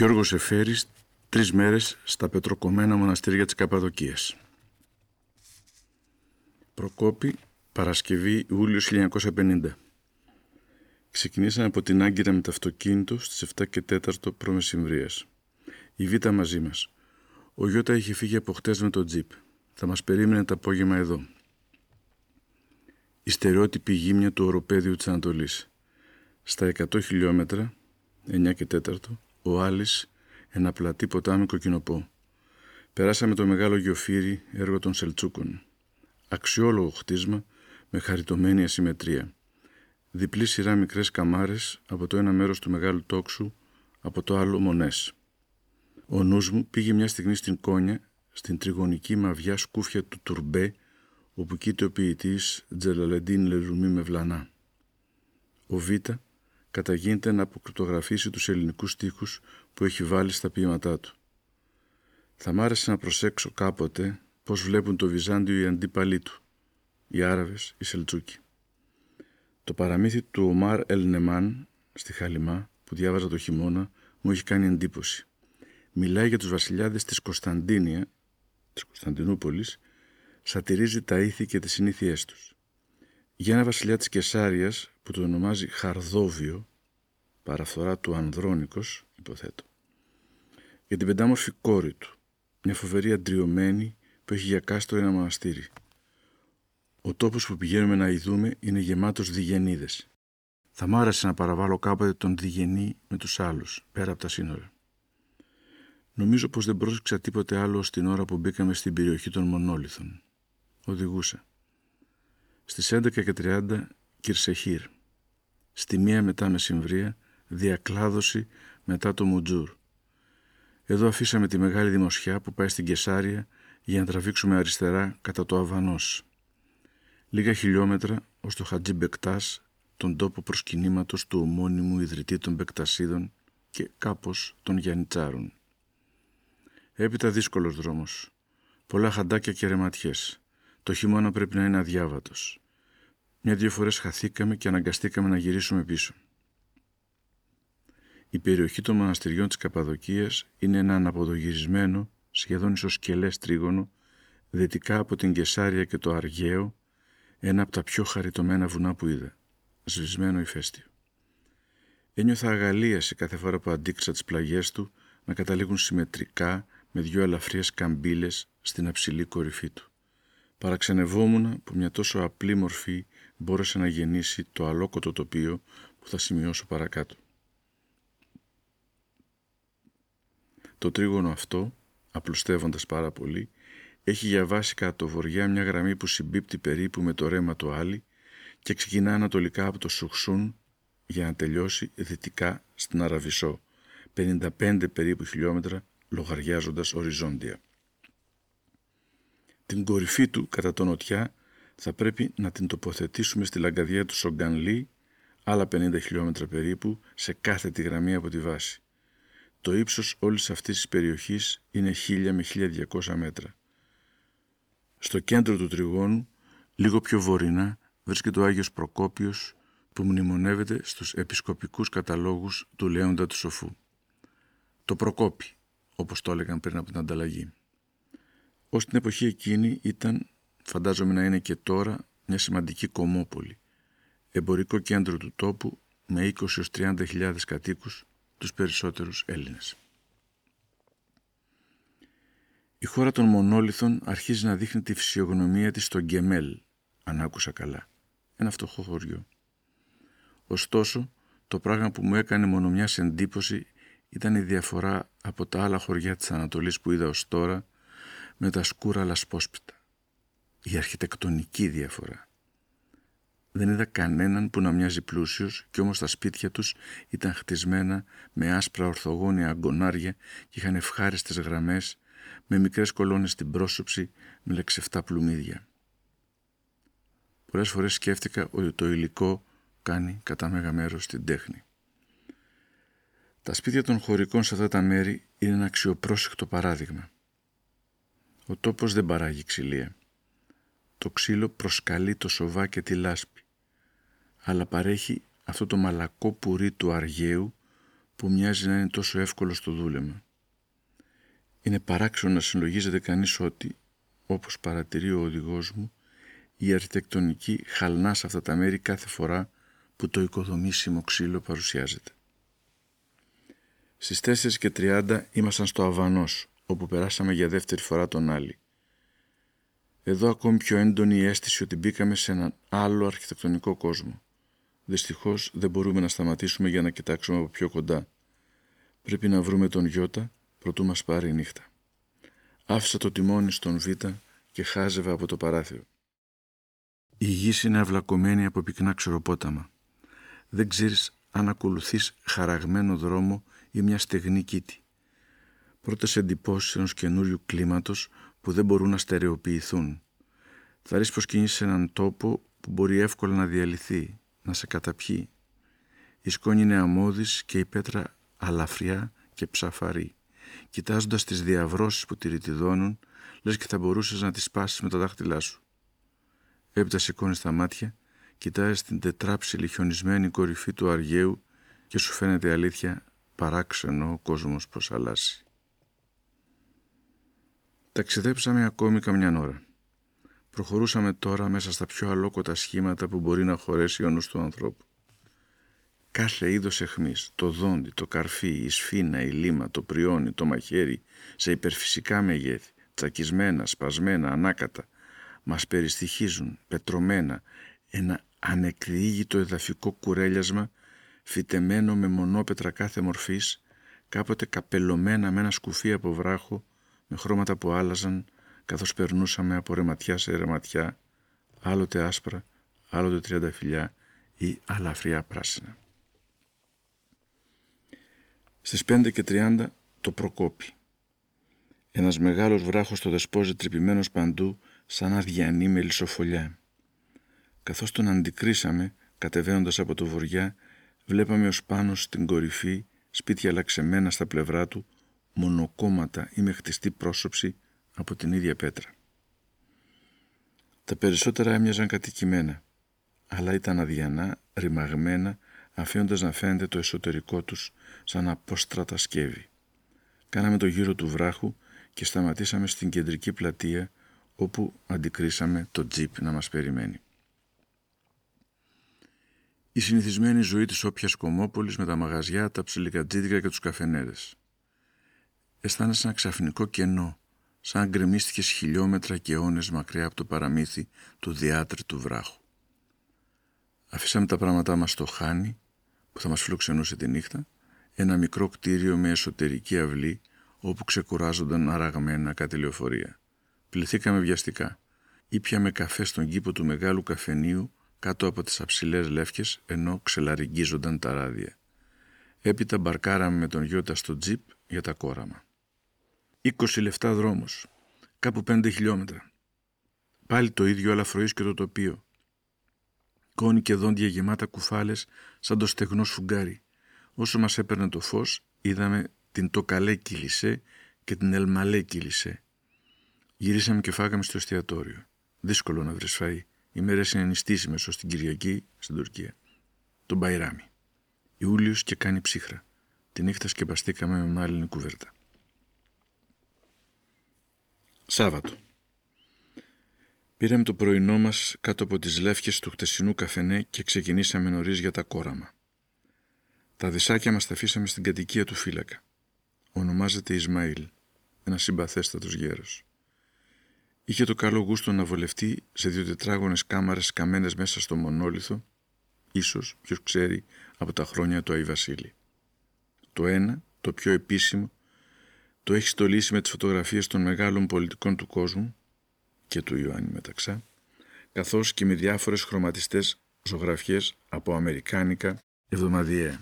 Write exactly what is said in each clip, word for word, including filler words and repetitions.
Γιώργος Σεφέρης, τρεις μέρες στα πετροκομμένα μοναστήρια της Καππαδοκίας. Προκόπη, Παρασκευή, Ιούλιο χίλια εννιακόσια πενήντα. Ξεκινήσαμε από την Άγκυρα με το αυτοκίνητο στις επτά και τέσσερα προμεσημβρίας. Η Β' μαζί μας. Ο Γιώτα είχε φύγει από χτες με το τζιπ. Θα μας περίμενε το απόγευμα εδώ. Η στερεότυπη γύμνια του οροπέδιου της Ανατολής. Στα εκατό χιλιόμετρα, εννιά και τέσσερα, ο Άλης, ένα πλατή ποτάμι κοκκινοπό. Περάσαμε το μεγάλο γεωφύρι, έργο των Σελτσούκων. Αξιόλογο χτίσμα με χαριτωμένη ασυμμετρία. Διπλή σειρά μικρές καμάρες, από το ένα μέρος του μεγάλου τόξου, από το άλλο μονές. Ο νους μου πήγε μια στιγμή στην Κόνια, στην τριγωνική μαυιά σκούφια του Τουρμπέ, όπου κείται ο ποιητής Τζελαλεντίν Ρουμή Μεβλανά. Ο Β καταγίνεται να αποκρυπτογραφήσει τους ελληνικούς στίχους που έχει βάλει στα ποίηματά του. Θα μ' άρεσε να προσέξω κάποτε πώς βλέπουν το Βυζάντιο οι αντίπαλοι του, οι Άραβες, οι Σελτσούκοι. Το παραμύθι του Ομάρ Ελνεμάν στη Χαλιμά, που διάβαζα το χειμώνα, μου έχει κάνει εντύπωση. Μιλάει για τους βασιλιάδες της Κωνσταντίνια, της Κωνσταντινούπολης, σατηρίζει τα ήθη και τις συνήθειές τους. Για ένα βασιλιά της Κεσάριας που το ονομάζει Χαρδόβιο, παραφθορά του Ανδρώνικος, υποθέτω. Για την πεντάμορφη κόρη του, μια φοβερή αντριωμένη που έχει για κάστρο ένα μοναστήρι. Ο τόπος που πηγαίνουμε να ειδούμε είναι γεμάτος διγενίδες. Θα μ' άρεσε να παραβάλω κάποτε τον διγενή με τους άλλους, πέρα από τα σύνορα. Νομίζω πως δεν πρόσεξα τίποτε άλλο ως την ώρα που μπήκαμε στην περιοχή των μονόλιθων. Οδηγούσα. Στις έντεκα και τριάντα Κυρσεχήρ. Στη μία μετά μεσημβρία, διακλάδωση μετά το Μουτζούρ. Εδώ αφήσαμε τη μεγάλη δημοσιά που πάει στην Κεσάρεια για να τραβήξουμε αριστερά κατά το Αβανός. Λίγα χιλιόμετρα ως το Χατζή Μπεκτάς, τον τόπο προσκυνήματος του ομώνυμου ιδρυτή των Μπεκτασίδων και κάπως των Γιανιτσάρων. Έπειτα δύσκολος δρόμος. Πολλά χαντάκια και ρεματιές. Το χειμώνα πρέπει να είναι αδιάβατος. Μια-δύο φορές χαθήκαμε και αναγκαστήκαμε να γυρίσουμε πίσω. Η περιοχή των μοναστηριών της Καππαδοκίας είναι ένα αναποδογυρισμένο, σχεδόν ισοσκελές τρίγωνο, δυτικά από την Κεσάρεια και το Αργαίο, ένα από τα πιο χαριτωμένα βουνά που είδα, σβησμένο ηφαίστειο. Ένιωθα αγαλίαση κάθε φορά που αντίκρισα τις πλαγιές του να καταλήγουν συμμετρικά με δύο ελαφριές καμπύλες στην αψηλή κορυφή του. Παραξενευόμουν που μια τόσο απλή μορφή μπόρεσε να γεννήσει το αλόκοτο τοπίο που θα σημειώσω παρακάτω. Το τρίγωνο αυτό, απλουστεύοντας πάρα πολύ, έχει για βάση κατά το βοριά μια γραμμή που συμπίπτει περίπου με το ρέμα του Άλλη και ξεκινά ανατολικά από το Σουχσούν για να τελειώσει δυτικά στην Αραβισσό, πενήντα πέντε περίπου χιλιόμετρα λογαριάζοντας οριζόντια. Την κορυφή του κατά τον νοτιά θα πρέπει να την τοποθετήσουμε στη Λαγκαδιά του Σογκανλή, άλλα πενήντα χιλιόμετρα περίπου σε κάθετη γραμμή από τη βάση. Το ύψος όλης αυτής της περιοχής είναι χίλια με χίλια διακόσια μέτρα. Στο κέντρο του τριγώνου, λίγο πιο βορεινά, βρίσκεται ο Άγιος Προκόπιος που μνημονεύεται στους επισκοπικούς καταλόγους του Λέοντα του Σοφού. Το Προκόπι, όπως το έλεγαν πριν από την ανταλλαγή. Ως την εποχή εκείνη ήταν, φαντάζομαι να είναι και τώρα, μια σημαντική κομμόπολη. Εμπορικό κέντρο του τόπου με είκοσι έως τριάντα χιλιάδες κατοίκους, τους περισσότερους Έλληνες. Η χώρα των μονόλιθων αρχίζει να δείχνει τη φυσιογνωμία της στο Γκεμέλ, αν άκουσα καλά. Ένα φτωχό χωριό. Ωστόσο, το πράγμα που μου έκανε μονομιάς εντύπωση ήταν η διαφορά από τα άλλα χωριά της Ανατολής που είδα ως τώρα με τα σκούρα λασπόσπιτα. Η αρχιτεκτονική διαφορά. Δεν είδα κανέναν που να μοιάζει πλούσιος και όμως τα σπίτια τους ήταν χτισμένα με άσπρα ορθογώνια αγκονάρια και είχαν ευχάριστες γραμμές με μικρές κολόνες στην πρόσωψη με λεξευτά πλουμίδια. Πολλές φορές σκέφτηκα ότι το υλικό κάνει κατά μέγα μέρος την τέχνη. Τα σπίτια των χωρικών σε αυτά τα μέρη είναι ένα αξιοπρόσεκτο παράδειγμα. Ο τόπος δεν παράγει ξυλία. Το ξύλο προσκαλεί το σοβά και τη λάσπη, αλλά παρέχει αυτό το μαλακό πουρί του Αργαίου που μοιάζει να είναι τόσο εύκολο στο δούλεμα. Είναι παράξενο να συλλογίζεται κανείς ότι, όπως παρατηρεί ο οδηγός μου, η αρχιτεκτονική χαλνά σε αυτά τα μέρη κάθε φορά που το οικοδομήσιμο ξύλο παρουσιάζεται. Στις τέσσερις και τριάντα ήμασταν στο Αβανός, όπου περάσαμε για δεύτερη φορά τον Άλλη. Εδώ ακόμη πιο έντονη η αίσθηση ότι μπήκαμε σε έναν άλλο αρχιτεκτονικό κόσμο. Δυστυχώς δεν μπορούμε να σταματήσουμε για να κοιτάξουμε από πιο κοντά. Πρέπει να βρούμε τον Γιώτα προτού μας πάρει η νύχτα. Άφησα το τιμόνι στον Β και χάζευα από το παράθυρο. Η γης είναι αυλακωμένη από πυκνά ξεροπόταμα. Δεν ξέρεις αν ακολουθείς χαραγμένο δρόμο ή μια στεγνή κήτη. Πρώτες εντυπώσεις ενός καινούριου κλίματος που δεν μπορούν να στερεοποιηθούν. Θα ρεις πως κινείς σε έναν τόπο που μπορεί εύκολα να διαλυθεί, να σε καταπιεί. Η σκόνη είναι αμμώδης και η πέτρα αλαφριά και ψαφαρή. Κοιτάζοντας τις διαβρώσεις που τη ρητιδώνουν, λες και θα μπορούσες να τις σπάσεις με τα δάχτυλά σου. Έπειτα σηκώνεις τα μάτια, κοιτάζεις την τετράψιλη χιονισμένη κορυφή του Αργαίου και σου φαίνεται αλήθεια παράξενο ο κόσμος πως αλλάζει. Ταξιδέψαμε ακόμη καμιά ώρα. Προχωρούσαμε τώρα μέσα στα πιο αλόκοτα σχήματα που μπορεί να χωρέσει ο νους του ανθρώπου. Κάθε είδος αιχμής, το δόντι, το καρφί, η σφίνα, η λίμα, το πριόνι, το μαχαίρι, σε υπερφυσικά μεγέθη, τσακισμένα, σπασμένα, ανάκατα, μας περιστοιχίζουν, πετρωμένα, ένα ανεκδιήγητο εδαφικό κουρέλιασμα, φυτεμένο με μονόπετρα κάθε μορφής, κάποτε καπελωμένα με ένα σκουφί από βράχο, με χρώματα που άλλαζαν, καθώς περνούσαμε από ρεματιά σε ρεματιά, άλλοτε άσπρα, άλλοτε τριανταφυλλιά ή αλαφριά πράσινα. Στις πέντε και τριάντα το προκόπη. Ένας μεγάλος βράχος το δεσπόζει τρυπημένος παντού σαν αδιανή μελισσοφωλιά. Καθώς τον αντικρίσαμε, κατεβαίνοντας από το βοριά, βλέπαμε ως πάνω στην κορυφή, σπίτια λαξεμένα στα πλευρά του, μονοκόμματα ή με χτιστή πρόσωψη από την ίδια πέτρα. Τα περισσότερα έμοιαζαν κατοικημένα, αλλά ήταν αδιανά, ρημαγμένα, αφήνοντας να φαίνεται το εσωτερικό τους σαν απόστρατα σκεύη. Κάναμε το γύρο του βράχου και σταματήσαμε στην κεντρική πλατεία, όπου αντικρίσαμε το τζιπ να μας περιμένει. Η συνηθισμένη ζωή της όποιας κομμόπολης με τα μαγαζιά, τα ψιλικατζίδικα και τους καφενέρες. Αισθάνεσαι ένα ξαφνικό κενό, σαν γκρεμίστηκες χιλιόμετρα και αιώνες μακριά από το παραμύθι του διάτριτου βράχου. Αφήσαμε τα πράγματά μας στο χάνι, που θα μας φιλοξενούσε τη νύχτα, ένα μικρό κτίριο με εσωτερική αυλή, όπου ξεκουράζονταν αραγμένα κάτι λεωφορεία. Πληθήκαμε βιαστικά. Ήπιαμε καφέ στον κήπο του μεγάλου καφενείου, κάτω από τις αψηλές λεύκες, ενώ ξελαριγγίζονταν τα ράδια. Έπειτα μπαρκάραμε με τον Γιώτα στο τζιπ για τα κόραμα. είκοσι λεφτά δρόμος, κάπου πέντε χιλιόμετρα. Πάλι το ίδιο αλαφροής και το τοπίο. Κόνη και δόντια γεμάτα κουφάλες σαν το στεγνό σφουγγάρι. Όσο μας έπαιρνε το φως, είδαμε την Τοκαλέ Κιλισέ και την Ελμαλέ Κιλισέ. Γυρίσαμε και φάγαμε στο εστιατόριο. Δύσκολο να βρεις φαΐ. Οι μέρες είναι νηστίσιμες ως την Κυριακή στην Τουρκία. Τον Μπαϊράμι. Ιούλιος και κάνει ψύχρα. Τη νύχτα σκεπαστήκαμε με μάλινη κουβέρτα. Σάββατο. Πήραμε το πρωινό μας κάτω από τις λεύκες του χτεσινού καφενέ και ξεκινήσαμε νωρίς για τα κόραμα. Τα δισάκια μας τα αφήσαμε στην κατοικία του φύλακα. Ονομάζεται Ισμαήλ, ένας συμπαθέστατος γέρος. Είχε το καλό γούστο να βολευτεί σε δύο τετράγωνες κάμαρες καμένες μέσα στο μονόλιθο, ίσως, ποιος ξέρει, από τα χρόνια του Αη Βασίλη. Το ένα, το πιο επίσημο, το έχει στολίσει με τις φωτογραφίες των μεγάλων πολιτικών του κόσμου, και του Ιωάννη Μεταξά, καθώς και με διάφορες χρωματιστές ζωγραφιές από αμερικάνικα εβδομαδιαία.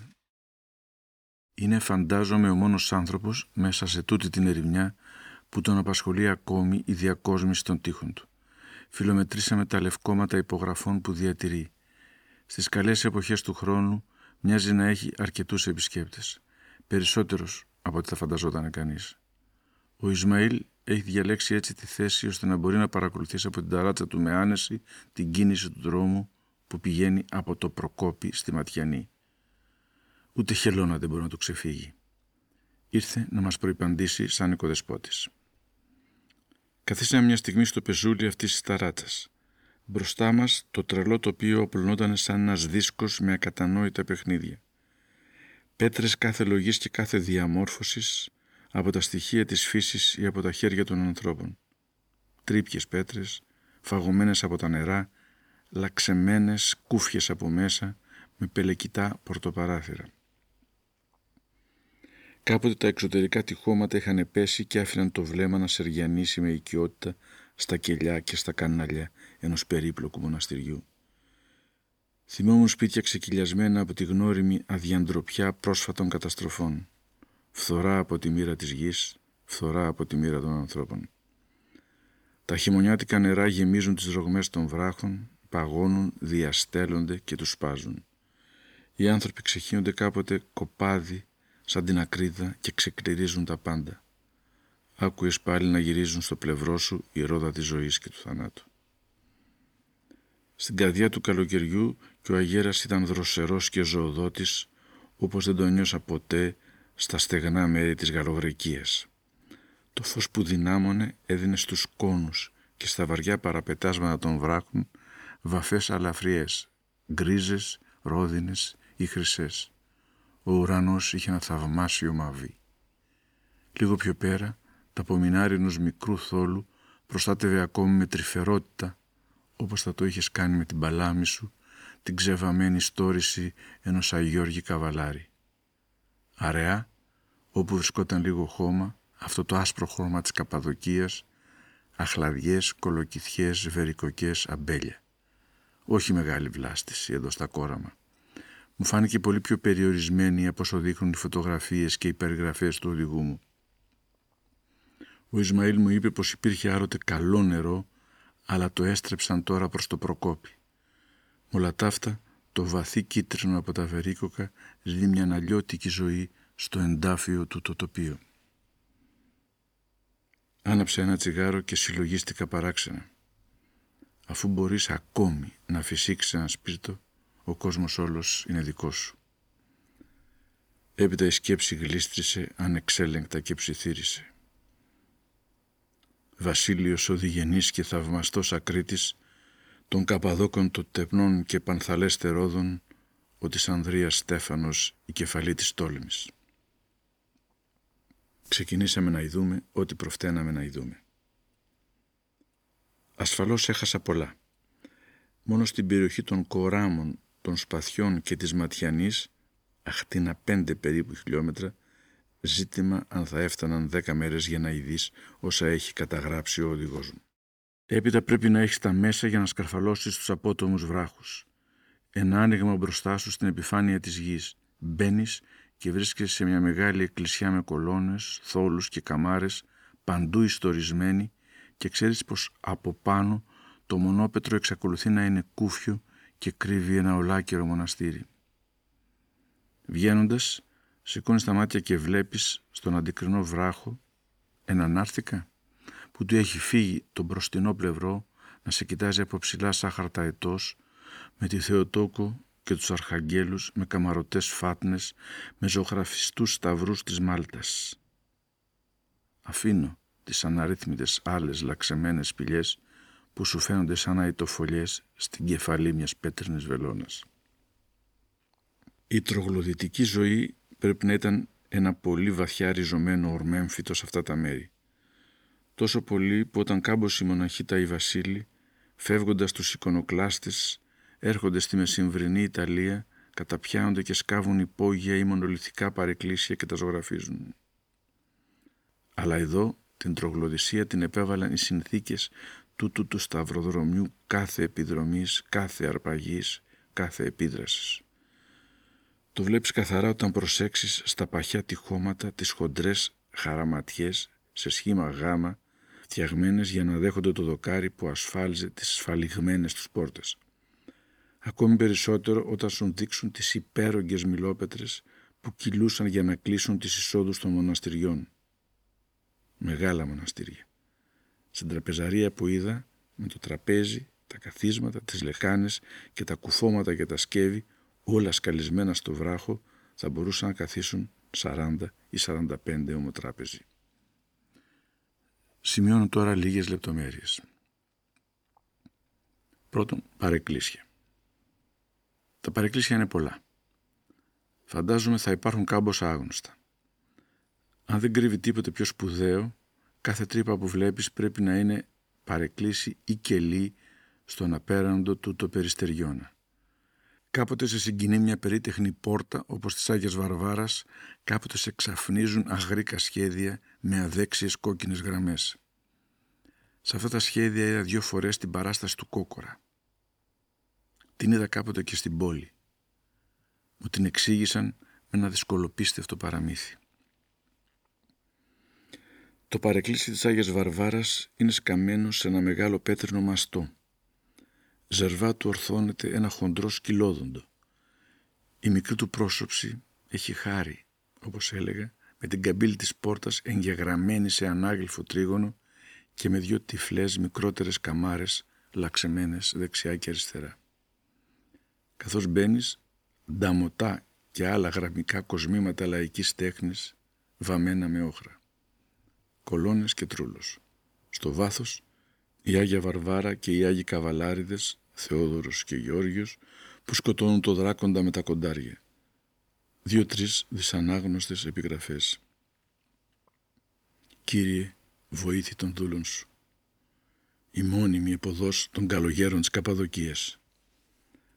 Είναι, φαντάζομαι, ο μόνος άνθρωπος μέσα σε τούτη την ερημιά που τον απασχολεί ακόμη η διακόσμηση των τοίχων του. Φιλομετρήσαμε τα λευκώματα υπογραφών που διατηρεί. Στις καλές εποχές του χρόνου μοιάζει να έχει αρκετούς επισκέπτες, περισσότερος από ό,τι θα φανταζόταν κανείς. Ο Ισμαήλ έχει διαλέξει έτσι τη θέση ώστε να μπορεί να παρακολουθήσει από την ταράτσα του με άνεση την κίνηση του δρόμου που πηγαίνει από το Προκόπη στη Ματιανή. ούτε χελώνα δεν μπορεί να του ξεφύγει. Ήρθε να μας προϋπαντήσει σαν οικοδεσπότης. Καθίσαμε μια στιγμή στο πεζούλι αυτής της ταράτσας. Μπροστά μας το τρελό τοπίο απλωνόταν σαν ένας δίσκος με ακατανόητα παιχνίδια. Πέτρες κάθε λογής και κάθε διαμόρφωσης, από τα στοιχεία της φύσης ή από τα χέρια των ανθρώπων. Τρύπιες πέτρες, φαγωμένες από τα νερά, λαξεμένες κούφιες από μέσα, με πελεκητά πορτοπαράθυρα. Κάποτε τα εξωτερικά τυχώματα είχαν πέσει και άφηναν το βλέμμα να σεργιανίσει με οικειότητα στα κελιά και στα κανάλια ενός περίπλοκου μοναστηριού. Θυμόμουν σπίτια ξεκυλιασμένα από τη γνώριμη αδιαντροπιά πρόσφατων καταστροφών, φθορά από τη μοίρα της γης, φθορά από τη μοίρα των ανθρώπων. Τα χειμωνιάτικα νερά γεμίζουν τις ρογμές των βράχων, παγώνουν, διαστέλλονται και τους σπάζουν. Οι άνθρωποι ξεχύνονται κάποτε κοπάδι σαν την ακρίδα και ξεκληρίζουν τα πάντα. Άκουες πάλι να γυρίζουν στο πλευρό σου η ρόδα της ζωής και του θανάτου. Στην καρδιά του καλοκαιριού και ο αγέρας ήταν δροσερός και ζωοδότης, όπως δεν τον νιώσα ποτέ στα στεγνά μέρη της Γαλογρεκίας. Το φως που δυνάμωνε έδινε στους κόνους και στα βαριά παραπετάσματα των βράχων βαφές αλαφριές, γκρίζες, ρόδινες ή χρυσές. Ο ουρανός είχε ένα θαυμάσιο μαύρο. Λίγο πιο πέρα, τα πομινάρινους μικρού θόλου προστάτευε ακόμη με τρυφερότητα, όπως θα το είχες κάνει με την παλάμη σου, την ξεβαμένη στόριση ενός αγιώργη καβαλάρη. Αραιά, όπου βρισκόταν λίγο χώμα, αυτό το άσπρο χώμα της Καππαδοκίας, αχλαδιές, κολοκυθιές, βερικοκές, αμπέλια. Όχι μεγάλη βλάστηση εδώ στα κόραμα. Μου φάνηκε πολύ πιο περιορισμένη από όσο δείχνουν οι φωτογραφίες και οι περιγραφές του οδηγού μου. Ο Ισμαήλ μου είπε πως υπήρχε άλλοτε καλό νερό, αλλά το έστρεψαν τώρα προς το Προκόπι. Με όλα ταύτα, το βαθύ κίτρινο από τα βερίκοκα ζει μια αναλιώτικη ζωή στο εντάφιο του το τοπίο. Άναψα ένα τσιγάρο και συλλογίστηκα παράξενα. Αφού μπορείς ακόμη να φυσήξεις ένα σπίρτο, ο κόσμος όλος είναι δικός σου. Έπειτα η σκέψη γλίστρισε ανεξέλεγκτα και ψιθύρισε. Βασίλειος ο Διγενής και θαυμαστός Ακρίτης, των Καπαδόκων των Τεπνών και Πανθαλέστερόδων, ο της Ανδρείας Στέφανος, η κεφαλή της τόλμης. Ξεκινήσαμε να ειδούμε ό,τι προφταίναμε να ειδούμε. Ασφαλώς έχασα πολλά. Μόνο στην περιοχή των Κοράμων, των Σπαθιών και της Ματιανής, αχτίνα πέντε περίπου χιλιόμετρα, ζήτημα αν θα έφταναν δέκα μέρες για να ειδείς όσα έχει καταγράψει ο οδηγός μου. Έπειτα πρέπει να έχεις τα μέσα για να σκαρφαλώσεις τους απότομους βράχους. Ένα άνοιγμα μπροστά σου στην επιφάνεια της γης. Μπαίνεις και βρίσκεσαι σε μια μεγάλη εκκλησιά με κολόνες, θόλους και καμάρες, παντού ιστορισμένη, και ξέρεις πως από πάνω το μονόπετρο εξακολουθεί να είναι κούφιο και κρύβει ένα ολάκερο μοναστήρι. Βγαίνοντας, σηκώνεις τα μάτια και βλέπεις στον αντικρινό βράχο έναν άρθηκα που του έχει φύγει τον μπροστινό πλευρό να σε κοιτάζει από ψηλά σαν χαρταετός, με τη Θεοτόκο και τους αρχαγγέλους, με καμαρωτές φάτνες, με ζωγραφιστούς σταυρούς της Μάλτας. Αφήνω τις αναρρύθμιτες άλλες λαξεμένες σπηλιές που σου φαίνονται σαν αητοφωλιές στην κεφαλή μιας πέτρινης βελόνας. Η τρογλωδυτική ζωή πρέπει να ήταν ένα πολύ βαθιά ριζωμένο ορμέμφυτο σε αυτά τα μέρη. Τόσο πολύ που όταν κάμπος οι μοναχοί τα Αη Βασίλη, φεύγοντας τους εικονοκλάστες, έρχονται στη μεσημβρινή Ιταλία, καταπιάνονται και σκάβουν υπόγεια ή μονολυθικά παρεκκλήσια και τα ζωγραφίζουν. Αλλά εδώ την τρογλωδησία την επέβαλαν οι συνθήκες τούτου του σταυροδρομιού κάθε επιδρομής, κάθε αρπαγής, κάθε επίδρασης. Το βλέπεις καθαρά όταν προσέξεις στα παχιά τυχώματα τις χοντρές χαραματιές σε σχήμα γάμα, φτιαγμένες για να δέχονται το δοκάρι που ασφάλιζε τις σφαλιγμένες τους πόρτες. Ακόμη περισσότερο όταν σου δείξουν τις υπέρογγες μιλόπετρες που κυλούσαν για να κλείσουν τις εισόδους των μοναστηριών. Μεγάλα μοναστήρια. Στην τραπεζαρία που είδα, με το τραπέζι, τα καθίσματα, τις λεκάνες και τα κουφώματα και τα σκεύη, όλα σκαλισμένα στο βράχο, θα μπορούσαν να καθίσουν σαράντα ή σαράντα πέντε ομοτράπεζοι. Σημειώνω τώρα λίγες λεπτομέρειες. Πρώτον, παρεκκλήσια. Τα παρεκκλήσια είναι πολλά. Φαντάζομαι θα υπάρχουν κάμποσα άγνωστα. Αν δεν κρύβει τίποτε πιο σπουδαίο, κάθε τρύπα που βλέπεις πρέπει να είναι παρεκκλήση ή κελί στον απέραντο του το περιστεριώνα. Κάποτε σε συγκινεί μια περίτεχνη πόρτα όπως της Άγιας Βαρβάρας, κάποτε σε ξαφνίζουν αγρίκα σχέδια με αδέξιες κόκκινες γραμμές. Σε αυτά τα σχέδια είδα δύο φορές την παράσταση του Κόκορα. Την είδα κάποτε και στην πόλη. Μου την εξήγησαν με ένα δυσκολοπίστευτο παραμύθι. Το παρεκκλήσι της Άγιας Βαρβάρας είναι σκαμμένο σε ένα μεγάλο πέτρινο μαστό. Ζερβά του ορθώνεται ένα χοντρό σκυλόδοντο. Η μικρή του πρόσωψη έχει χάρη, όπως έλεγα, με την καμπύλη της πόρτας εγγεγραμμένη σε ανάγλυφο τρίγωνο και με δύο τυφλές μικρότερες καμάρες λαξεμένες δεξιά και αριστερά. Καθώς μπαίνεις, νταμωτά και άλλα γραμμικά κοσμήματα λαϊκής τέχνης βαμμένα με όχρα. Κολόνες και τρούλος. Στο βάθος, η Άγια Βαρβάρα και οι Άγιοι Καβαλάριδες, Θεόδωρος και Γεώργιος, που σκοτώνουν το δράκοντα με τα κοντάρια. Δύο-τρεις δυσανάγνωστες επιγραφές. «Κύριε, βοήθη των δούλων σου». Η μόνιμη επωδός των καλογέρων της Καππαδοκίας.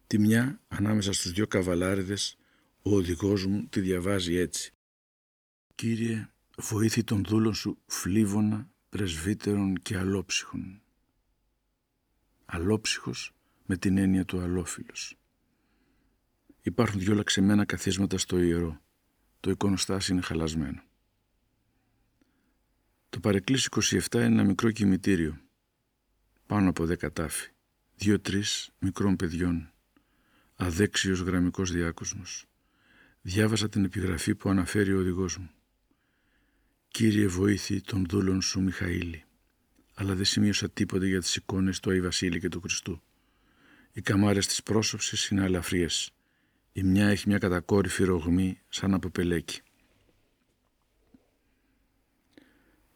Τη μια, ανάμεσα στους δύο καβαλάριδες, ο οδηγός μου τη διαβάζει έτσι. «Κύριε, βοήθη των δούλων σου φλίβωνα, πρεσβύτερων και αλόψυχων». Αλόψυχος με την έννοια του αλόφιλος. Υπάρχουν δυο λαξεμένα καθίσματα στο ιερό. Το εικονοστάσι είναι χαλασμένο. Το παρεκκλήσι είκοσι επτά είναι ένα μικρό κημητήριο. Πάνω από δέκα τάφη. Δύο-τρεις μικρών παιδιών. Αδέξιος γραμμικός διάκοσμος. Διάβασα την επιγραφή που αναφέρει ο οδηγός μου. «Κύριε βοήθη των δούλων σου Μιχαήλη», αλλά δεν σημείωσα τίποτε για τις εικόνες του Αη Βασίλη και του Χριστού. Οι καμάρες της πρόσωψης είναι αλαφριές. Η μια έχει μια κατακόρυφη ρογμή σαν από πελέκι.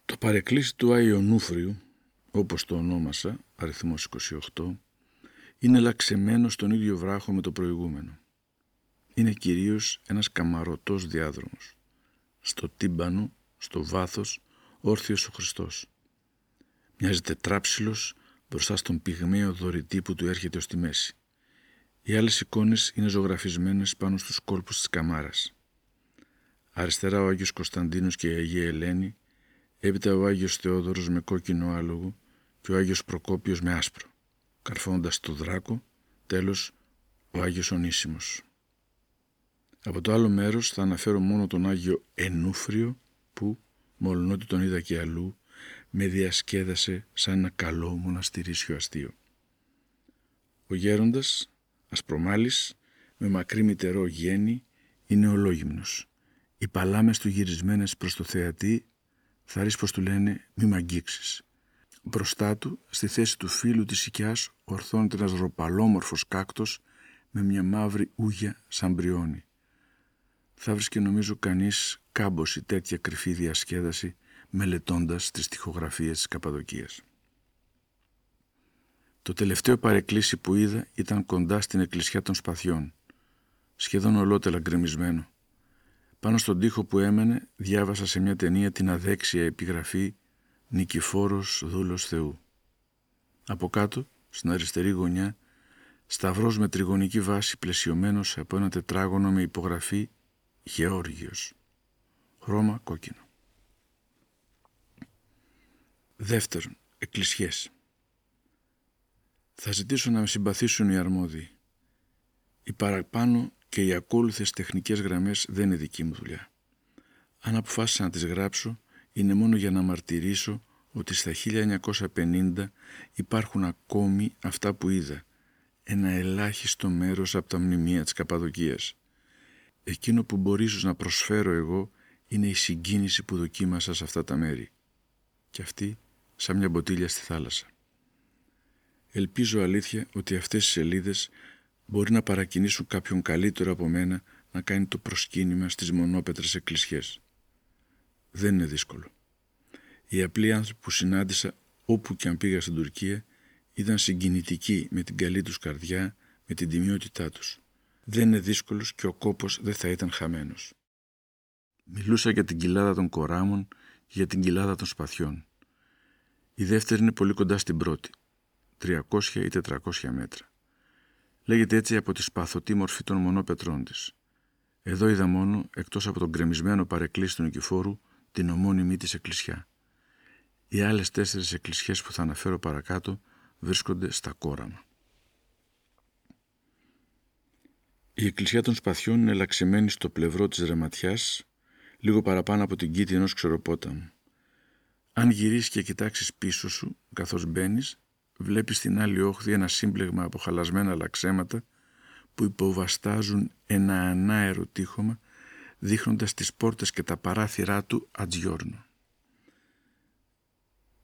Το παρεκκλήσι του Αϊονούφριου, όπως το ονόμασα, αριθμός είκοσι οκτώ, είναι λαξεμένο στον ίδιο βράχο με το προηγούμενο. Είναι κυρίως ένας καμαρωτός διάδρομος. Στο τύμπανο, στο βάθος, όρθιος ο Χριστός. Μοιάζει τετράψιλος μπροστά στον πυγμαίο δωρητή που του έρχεται ως τη μέση. Οι άλλες εικόνες είναι ζωγραφισμένες πάνω στους κόλπους της καμάρας. Αριστερά ο Άγιος Κωνσταντίνος και η Αγία Ελένη, έπειτα ο Άγιος Θεόδωρος με κόκκινο άλογο και ο Άγιος Προκόπιος με άσπρο, καρφώντας το δράκο, τέλος ο Άγιος Ονύσιμος. Από το άλλο μέρος θα αναφέρω μόνο τον Άγιο Ενούφριο που, μολονότι τον είδα και αλλού, με διασκέδασε σαν ένα καλό μοναστηρίσιο αστείο. Ο γέροντας, ασπρομάλης, με μακρύ μητερό γέννη, είναι ολόγυμνος. Οι παλάμες του γυρισμένες προς το θεατή, θαρρείς πως του λένε «μη μ' αγγίξεις». Μπροστά του, στη θέση του φύλου της οικιάς, ορθώνεται ένας ροπαλόμορφος κάκτος με μια μαύρη ούγια σαν μπριόνι. Θα βρίσκε νομίζω κανείς κάμποση τέτοια κρυφή διασκέδαση μελετώντας τις στιχογραφίες της Καππαδοκίας. Το τελευταίο παρεκκλήσι που είδα ήταν κοντά στην εκκλησιά των Σπαθιών, σχεδόν ολότελα γκρεμισμένο. Πάνω στον τοίχο που έμενε διάβασα σε μια ταινία την αδέξια επιγραφή «Νικηφόρος δούλος Θεού». Από κάτω, στην αριστερή γωνιά, σταυρός με τριγωνική βάση πλαισιωμένος από ένα τετράγωνο με υπογραφή «Γεώργιος». Χρώμα κόκκινο. Δεύτερον, εκκλησιές. Θα ζητήσω να με συμπαθήσουν οι αρμόδιοι. Οι παραπάνω και οι ακόλουθες τεχνικές γραμμές δεν είναι δική μου δουλειά. Αν αποφάσισα να τις γράψω, είναι μόνο για να μαρτυρήσω ότι στα χίλια εννιακόσια πενήντα υπάρχουν ακόμη αυτά που είδα, ένα ελάχιστο μέρος από τα μνημεία της Καππαδοκίας. Εκείνο που μπορώ ίσως να προσφέρω εγώ είναι η συγκίνηση που δοκίμασα σε αυτά τα μέρη. Και αυτή σαν μια μποτίλια στη θάλασσα. Ελπίζω αλήθεια ότι αυτές οι σελίδες μπορεί να παρακινήσουν κάποιον καλύτερο από μένα να κάνει το προσκύνημα στις μονόπετρες εκκλησιές. Δεν είναι δύσκολο. Οι απλοί άνθρωποι που συνάντησα όπου και αν πήγα στην Τουρκία ήταν συγκινητικοί με την καλή τους καρδιά, με την τιμιότητά τους. Δεν είναι δύσκολος και ο κόπος δεν θα ήταν χαμένος. Μιλούσα για την κοιλάδα των Κοράμων και για την κοιλάδα των Σπαθιών. Η δεύτερη είναι πολύ κοντά στην πρώτη, τριακόσια ή τετρακόσια μέτρα. Λέγεται έτσι από τη σπαθωτή μορφή των μονόπετρών της. Εδώ είδα μόνο, εκτός από τον γκρεμισμένο παρεκκλήσι του Νικηφόρου, την ομώνυμη της εκκλησιά. Οι άλλες τέσσερις εκκλησιές που θα αναφέρω παρακάτω βρίσκονται στα Κόραμα. Η εκκλησιά των Σπαθιών είναι λαξιμένη στο πλευρό της Ρεματιάς, λίγο παραπάνω από την κήτη ενός ξεροπόταμου. Αν γυρίσεις και κοιτάξεις πίσω σου, καθώς μπαίνεις, βλέπεις στην άλλη όχθη ένα σύμπλεγμα από χαλασμένα λαξέματα που υποβαστάζουν ένα ανάερο τείχομα, δείχνοντας τις πόρτες και τα παράθυρά του ατζιόρνο.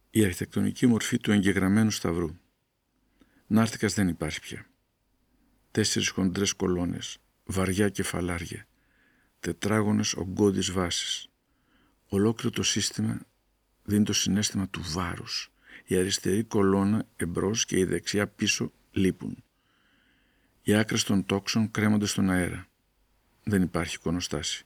Η αρχιτεκτονική μορφή του εγγεγραμμένου σταυρού. Νάρθηκας δεν υπάρχει πια. Τέσσερις χοντρές κολόνες, βαριά κεφαλάρια, τετράγωνες ογκώδεις βάσεις. Ολόκληρο το σύστημα δίνει το συναίσθημα του βάρους. Η αριστερή κολόνα εμπρός και η δεξιά πίσω λείπουν. Οι άκρες των τόξων κρέμονται στον αέρα. Δεν υπάρχει εικονοστάση.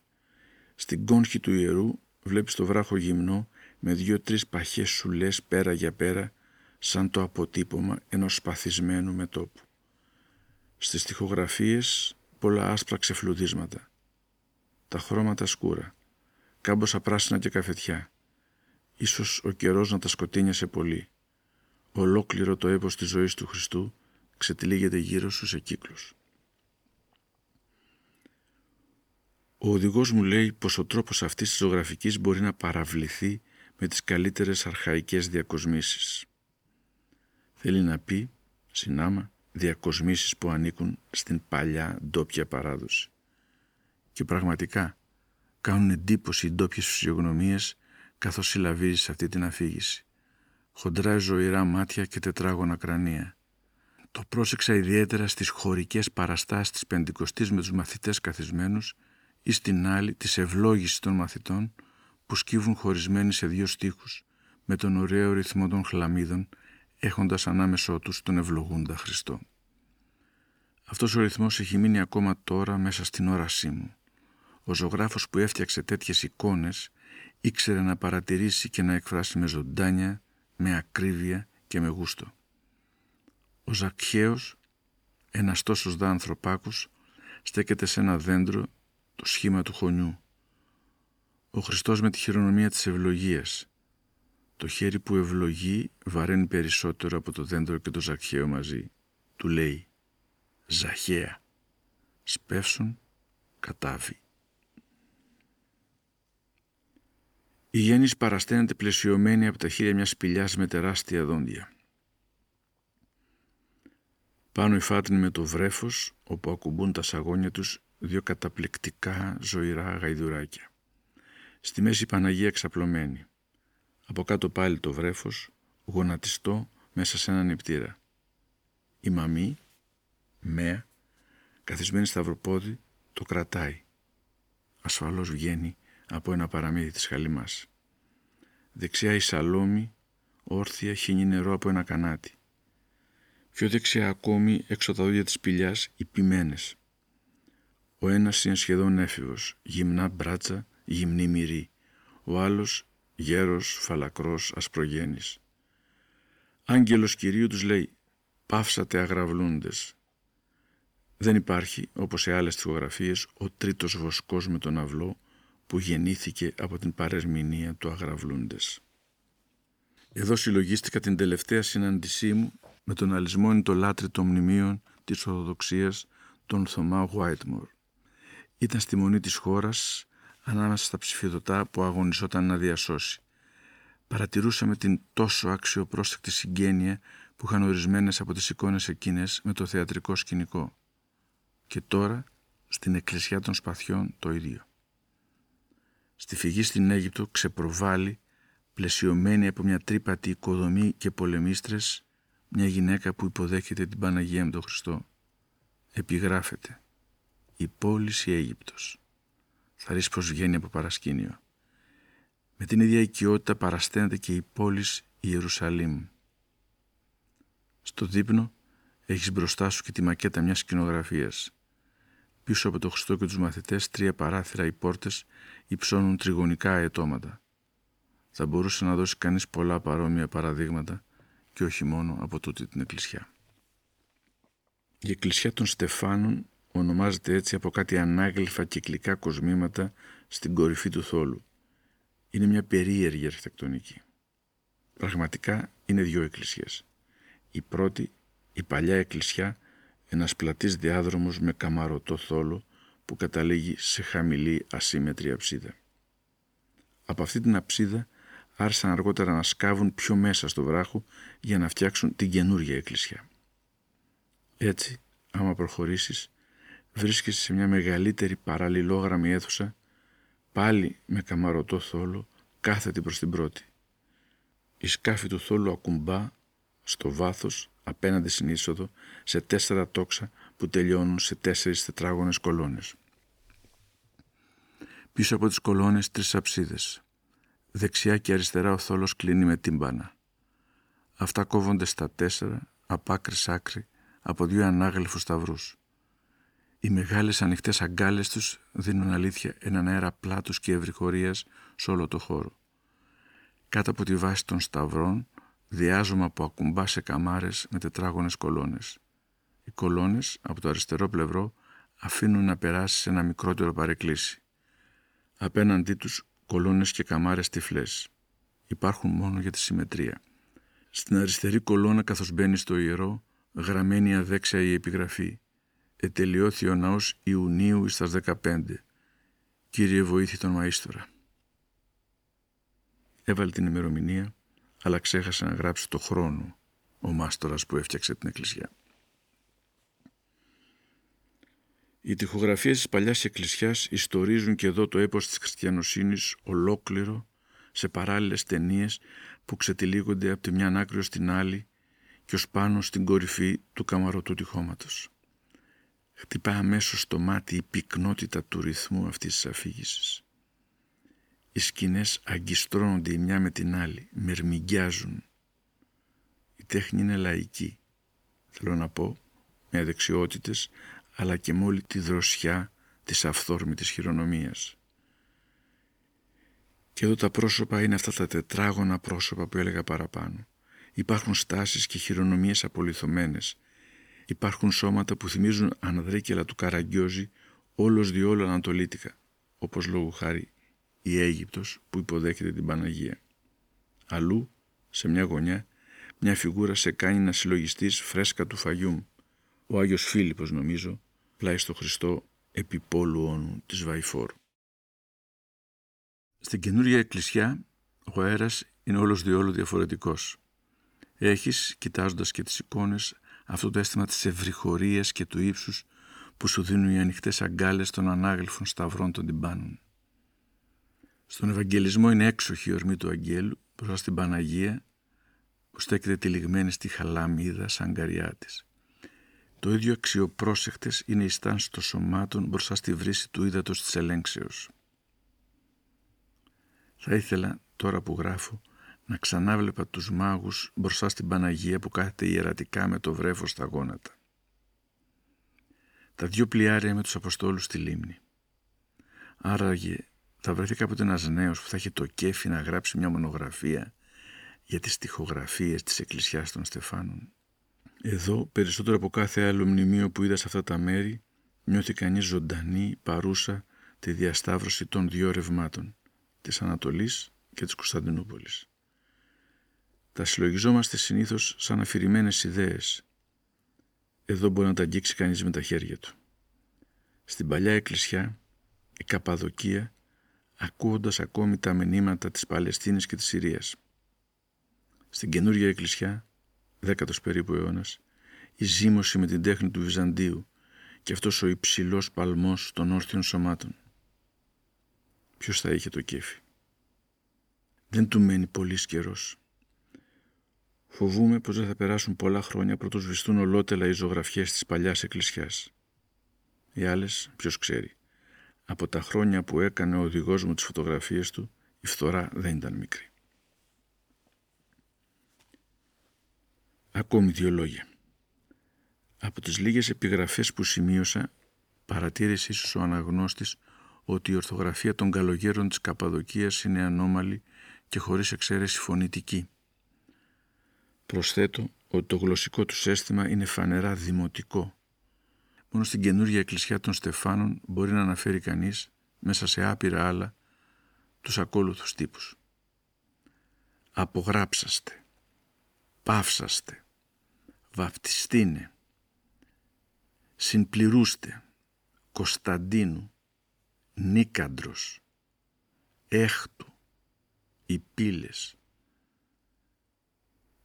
Στην κόνχη του ιερού βλέπεις το βράχο γυμνό με δύο-τρεις παχές σουλές πέρα για πέρα, σαν το αποτύπωμα ενός σπαθισμένου μετώπου. Στις τοιχογραφίες πολλά άσπρα ξεφλουδίσματα. Τα χρώματα σκούρα, κάμποσα πράσινα και καφετιά. Ίσως ο καιρός να τα σκοτίνιασε πολύ. Ολόκληρο το έπος της ζωής του Χριστού ξετυλίγεται γύρω σου σε κύκλους. Ο οδηγός μου λέει πως ο τρόπος αυτής της ζωγραφικής μπορεί να παραβληθεί με τις καλύτερες αρχαϊκές διακοσμήσεις. Θέλει να πει, συνάμα, διακοσμήσεις που ανήκουν στην παλιά ντόπια παράδοση. Και πραγματικά κάνουν εντύπωση οι ντόπιες φυσιογνωμίες καθώς συλλαβίζεις σε αυτή την αφήγηση. Χοντρά ζωηρά μάτια και τετράγωνα κρανία. Το πρόσεξα ιδιαίτερα στις χωρικές παραστάσεις της Πεντηκοστής με τους μαθητές καθισμένους ή στην άλλη της ευλόγησης των μαθητών που σκύβουν χωρισμένοι σε δύο στίχους με τον ωραίο ρυθμό των χλαμίδων, έχοντας ανάμεσό τους τον ευλογούντα Χριστό. Αυτός ο ρυθμός έχει μείνει ακόμα τώρα μέσα στην όρασή μου. Ο ζωγράφος που έφτιαξε τέτοιες εικόνες ήξερε να παρατηρήσει και να εκφράσει με ζωντάνια, με ακρίβεια και με γούστο. Ο Ζακχαίος, ένας τόσος δα ανθρωπάκος, στέκεται σε ένα δέντρο το σχήμα του χωνιού. Ο Χριστός με τη χειρονομία της ευλογίας. Το χέρι που ευλογεί βαραίνει περισσότερο από το δέντρο και το Ζακχαίο μαζί. Του λέει «Ζαχαία, σπεύσουν κατάβει». Η γέννηση παρασταίνεται πλαισιωμένη από τα χείλια μιας σπηλιάς με τεράστια δόντια. Πάνω υφάτρινη με το βρέφος, όπου ακουμπούν τα σαγόνια τους δύο καταπληκτικά ζωηρά γαϊδουράκια. Στη μέση η Παναγία ξαπλωμένη. Από κάτω πάλι το βρέφος, γονατιστό μέσα σε έναν νηπτήρα. Η μαμή, μέα, καθισμένη σταυροπόδι, το κρατάει. Ασφαλώς βγαίνει από ένα παραμύθι της χαλιμάς. Δεξιά η Σαλόμη, όρθια, χύνει νερό από ένα κανάτι. Πιο δεξιά ακόμη, έξω τα δόντια της σπηλιάς, οι ποιμένες. Ο ένας είναι σχεδόν έφηβος, γυμνά μπράτσα, γυμνή μυρί. Ο άλλος, γέρος, φαλακρός, ασπρογένης. Άγγελος Κυρίου τους λέει «Παύσατε αγραβλούντες». Δεν υπάρχει, όπως σε άλλες τοιχογραφίες, ο τρίτος βοσκός με τον αυλό που γεννήθηκε από την παρερμηνία του αγραβλούντες. Εδώ συλλογίστηκα την τελευταία συνάντησή μου με τον αλυσμόνητο λάτρη των μνημείων της Ορθοδοξίας, τον Θωμά Γουάιτμορ. Ήταν στη μονή της χώρας, ανάμεσα στα ψηφιδωτά που αγωνιζόταν να διασώσει. Παρατηρούσαμε την τόσο αξιοπρόσεκτη συγγένεια που είχαν ορισμένες από τις εικόνες εκείνες με το θεατρικό σκηνικό. Και τώρα, στην εκκλησιά των Σπαθιών, το ίδιο. Στη φυγή στην Αίγυπτο ξεπροβάλλει, πλαισιωμένη από μια τρύπατη οικοδομή και πολεμίστρες, μια γυναίκα που υποδέχεται την Παναγία με τον Χριστό. Επιγράφεται η πόλης η Αίγυπτος. Θα ρεις πως βγαίνει από παρασκήνιο. Με την ίδια οικειότητα παρασταίνεται και η πόλης η Ιερουσαλήμ. Στο δείπνο έχεις μπροστά σου και τη μακέτα μιας σκηνογραφίας. Πίσω από το Χριστό και τους μαθητές τρία παράθυρα ή πόρτες υψώνουν τριγωνικά αετώματα. Θα μπορούσε να δώσει κανείς πολλά παρόμοια παραδείγματα και όχι μόνο από τούτη την εκκλησιά. Η εκκλησιά των Στεφάνων ονομάζεται έτσι από κάτι ανάγλυφα κυκλικά κοσμήματα στην κορυφή του θόλου. Είναι μια περίεργη αρχιτεκτονική. Πραγματικά είναι δύο εκκλησιές. Η πρώτη, η παλιά εκκλησιά, ένας πλατής διάδρομος με καμαρωτό θόλο που καταλήγει σε χαμηλή ασύμετρη αψίδα. Από αυτή την αψίδα άρχισαν αργότερα να σκάβουν πιο μέσα στο βράχο για να φτιάξουν την καινούργια εκκλησιά. Έτσι, άμα προχωρήσεις, βρίσκεσαι σε μια μεγαλύτερη παραλληλόγραμμη αίθουσα, πάλι με καμαρωτό θόλο, κάθετη προς την πρώτη. Η σκάφη του θόλου ακουμπά στο βάθος, απέναντι στην είσοδο, σε τέσσερα τόξα που τελειώνουν σε τέσσερις τετράγωνες κολόνες. Πίσω από τις κολόνες τρεις αψίδες. Δεξιά και αριστερά ο θόλος κλείνει με τύμπανα. Αυτά κόβονται στα τέσσερα, απ' άκρη σ' άκρη, από δύο ανάγλυφους σταυρούς. Οι μεγάλες ανοιχτές αγκάλες τους δίνουν αλήθεια έναν αέρα πλάτους και ευρυχωρίας σε όλο το χώρο. Κάτω από τη βάση των σταυρών, διάζωμα που ακουμπά σε καμάρες με τετράγωνες κολόνες. Οι κολόνες από το αριστερό πλευρό αφήνουν να περάσει σε ένα μικρότερο παρεκκλήσι. Απέναντί τους κολόνες και καμάρες τυφλές. Υπάρχουν μόνο για τη συμμετρία. Στην αριστερή κολόνα, καθώς μπαίνει στο ιερό, γραμμένη αδέξια η επιγραφή. Ετελειώθη ο ναός Ιουνίου εις τας δεκαπέντε. Κύριε βοήθη τον Μαΐστορα. Έβαλε την ημερομηνία, αλλά ξέχασε να γράψει το χρόνο ο μάστορας που έφτιαξε την εκκλησιά. Οι τοιχογραφίες της παλιάς εκκλησιάς ιστορίζουν και εδώ το έπος της χριστιανοσύνης ολόκληρο σε παράλληλες ταινίες που ξετυλίγονται από τη μια άκρη ως την άλλη και ως πάνω στην κορυφή του καμαρωτού τυχώματος. Χτυπά αμέσως στο μάτι η πυκνότητα του ρυθμού αυτής της αφήγησης. Οι σκηνές αγκιστρώνονται η μια με την άλλη, μερμηγκιάζουν. Η τέχνη είναι λαϊκή, θέλω να πω, με αδεξιότητες, αλλά και με όλη τη δροσιά της αυθόρμητης χειρονομίας. Και εδώ τα πρόσωπα είναι αυτά τα τετράγωνα πρόσωπα που έλεγα παραπάνω. Υπάρχουν στάσεις και χειρονομίες απολιθωμένες. Υπάρχουν σώματα που θυμίζουν ανδρίκελα του Καραγκιόζη όλος διόλου ανατολίτικα, όπως λόγου χάρη η Αίγυπτος που υποδέχεται την Παναγία. Αλλού, σε μια γωνιά, μια φιγούρα σε κάνει να συλλογιστείς φρέσκα του φαγιούμ. Ο Άγιος Φίλιππος, νομίζω, πλάι στο Χριστό επί πόλου όνου της Βαϊφόρου. Στην καινούργια εκκλησιά, ο αέρας είναι όλος διόλου διαφορετικός. Έχεις, κοιτάζοντας και τις εικόνες, αυτό το αίσθημα της ευρυχωρίας και του ύψους που σου δίνουν οι ανοιχτές αγκάλες των ανάγλυφων σταυρών των τυμπάνων. Στον Ευαγγελισμό είναι έξοχη η ορμή του Αγγέλου μπροστά στην Παναγία που στέκεται τυλιγμένη στη χαλαμίδα σαν καριά της. Το ίδιο αξιοπρόσεχτες είναι οι στάνσεις των σωμάτων μπροστά στη βρύση του ύδατος της ελέγξεως. Θα ήθελα, τώρα που γράφω, να ξανάβλεπα τους μάγους μπροστά στην Παναγία που κάθεται ιερατικά με το βρέφος στα γόνατα. Τα δύο πλιάρια με τους Αποστόλους στη λίμνη. Άραγε θα βρεθεί κάποτε ένας νέος που θα έχει το κέφι να γράψει μια μονογραφία για τις τοιχογραφίες της Εκκλησιάς των Στεφάνων. Εδώ, περισσότερο από κάθε άλλο μνημείο που είδα σε αυτά τα μέρη, νιώθει κανείς ζωντανή, παρούσα, τη διασταύρωση των δύο ρευμάτων, της Ανατολής και της Κωνσταντινούπολης. Τα συλλογιζόμαστε συνήθως σαν αφηρημένες ιδέες. Εδώ μπορεί να τα αγγίξει κανείς με τα χέρια του. Στην παλιά εκκλησιά, η Καππαδοκία, ακούοντας ακόμη τα μηνύματα της Παλαιστίνης και της Συρίας. Στην καινούργια εκκλησιά, δέκατος περίπου αιώνας, η ζύμωση με την τέχνη του Βυζαντίου και αυτός ο υψηλός παλμός των όρθιων σωμάτων. Ποιος θα είχε το κέφι. Δεν του μένει πολύς καιρός. Φοβούμαι πως δεν θα περάσουν πολλά χρόνια πρωτού σβηστούν ολότελα οι ζωγραφιές της παλιάς εκκλησιάς. Οι άλλες, ποιος ξέρει. Από τα χρόνια που έκανε ο οδηγός μου τις φωτογραφίες του, η φθορά δεν ήταν μικρή. Ακόμη δύο λόγια. Από τις λίγες επιγραφές που σημείωσα, παρατήρησε ίσως ο αναγνώστης ότι η ορθογραφία των καλογέρων της Καππαδοκίας είναι ανώμαλη και χωρίς εξαίρεση φωνητική. Προσθέτω ότι το γλωσσικό τους αίσθημα είναι φανερά δημοτικό. Μόνο στην καινούργια εκκλησιά των Στεφάνων μπορεί να αναφέρει κανείς, μέσα σε άπειρα άλλα, τους ακόλουθους τύπους. Απογράψαστε, παύσαστε, βαπτιστίνε, συμπληρούστε, Κωνσταντίνου, Νίκαντρος, Έχτου, οι πύλες.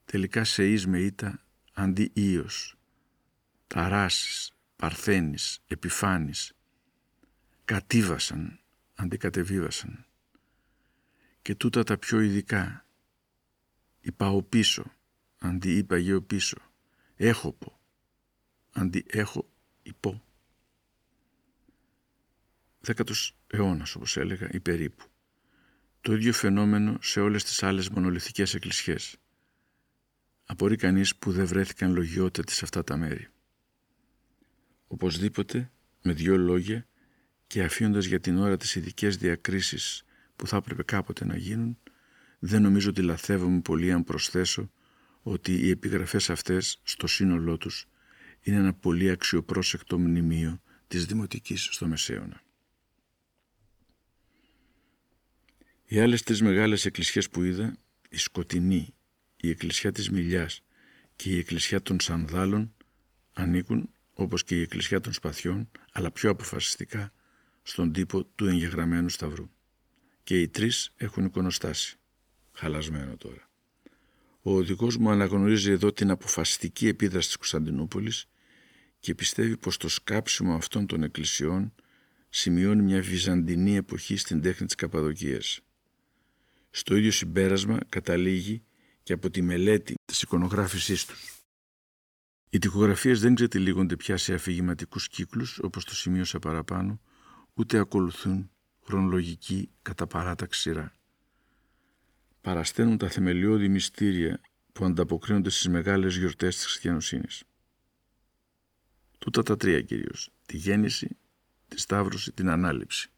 Τελικά σε εις με ήτα αντί Ίος, Ταράσης, Παρθένης, Επιφάνης, κατήβασαν, αντικατεβίβασαν. Και τούτα τα πιο ειδικά, είπα πίσω, αντί είπα γεω πίσω, έχοπο, αντί έχω υπό. Δέκατος αιώνας, όπως έλεγα, ή περίπου. Το ίδιο φαινόμενο σε όλες τις άλλες μονολιθικές εκκλησιές. Απορεί κανείς που δεν βρέθηκαν λογιότητα σε αυτά τα μέρη. Οπωσδήποτε, με δύο λόγια, και αφήνοντας για την ώρα τις ειδικές διακρίσεις που θα έπρεπε κάποτε να γίνουν, δεν νομίζω ότι λαθεύομαι πολύ αν προσθέσω ότι οι επιγραφές αυτές, στο σύνολό τους, είναι ένα πολύ αξιοπρόσεκτο μνημείο της Δημοτικής στο Μεσαίωνα. Οι άλλες τρεις μεγάλες εκκλησιές που είδα, η Σκοτεινή, η εκκλησιά της Μιλιάς και η εκκλησιά των Σανδάλων, ανήκουν, όπως και η εκκλησιά των Σπαθιών, αλλά πιο αποφασιστικά, στον τύπο του εγγεγραμμένου σταυρού. Και οι τρεις έχουν εικονοστάσι. Χαλασμένο τώρα. Ο οδηγός μου αναγνωρίζει εδώ την αποφασιστική επίδραση της Κωνσταντινούπολης και πιστεύει πως το σκάψιμο αυτών των εκκλησιών σημειώνει μια βυζαντινή εποχή στην τέχνη της Καππαδοκίας. Στο ίδιο συμπέρασμα καταλήγει και από τη μελέτη της εικονογράφησής τους. Οι τοιχογραφίες δεν ξετυλίγονται πια σε αφηγηματικούς κύκλους, όπως το σημείωσα παραπάνω, ούτε ακολουθούν χρονολογική κατά παράταξη σειρά. Παρασταίνουν τα θεμελιώδη μυστήρια που ανταποκρίνονται στις μεγάλες γιορτές της χριστιανοσύνης. Τούτα τα τρία κυρίως, τη γέννηση, τη σταύρωση, την ανάληψη.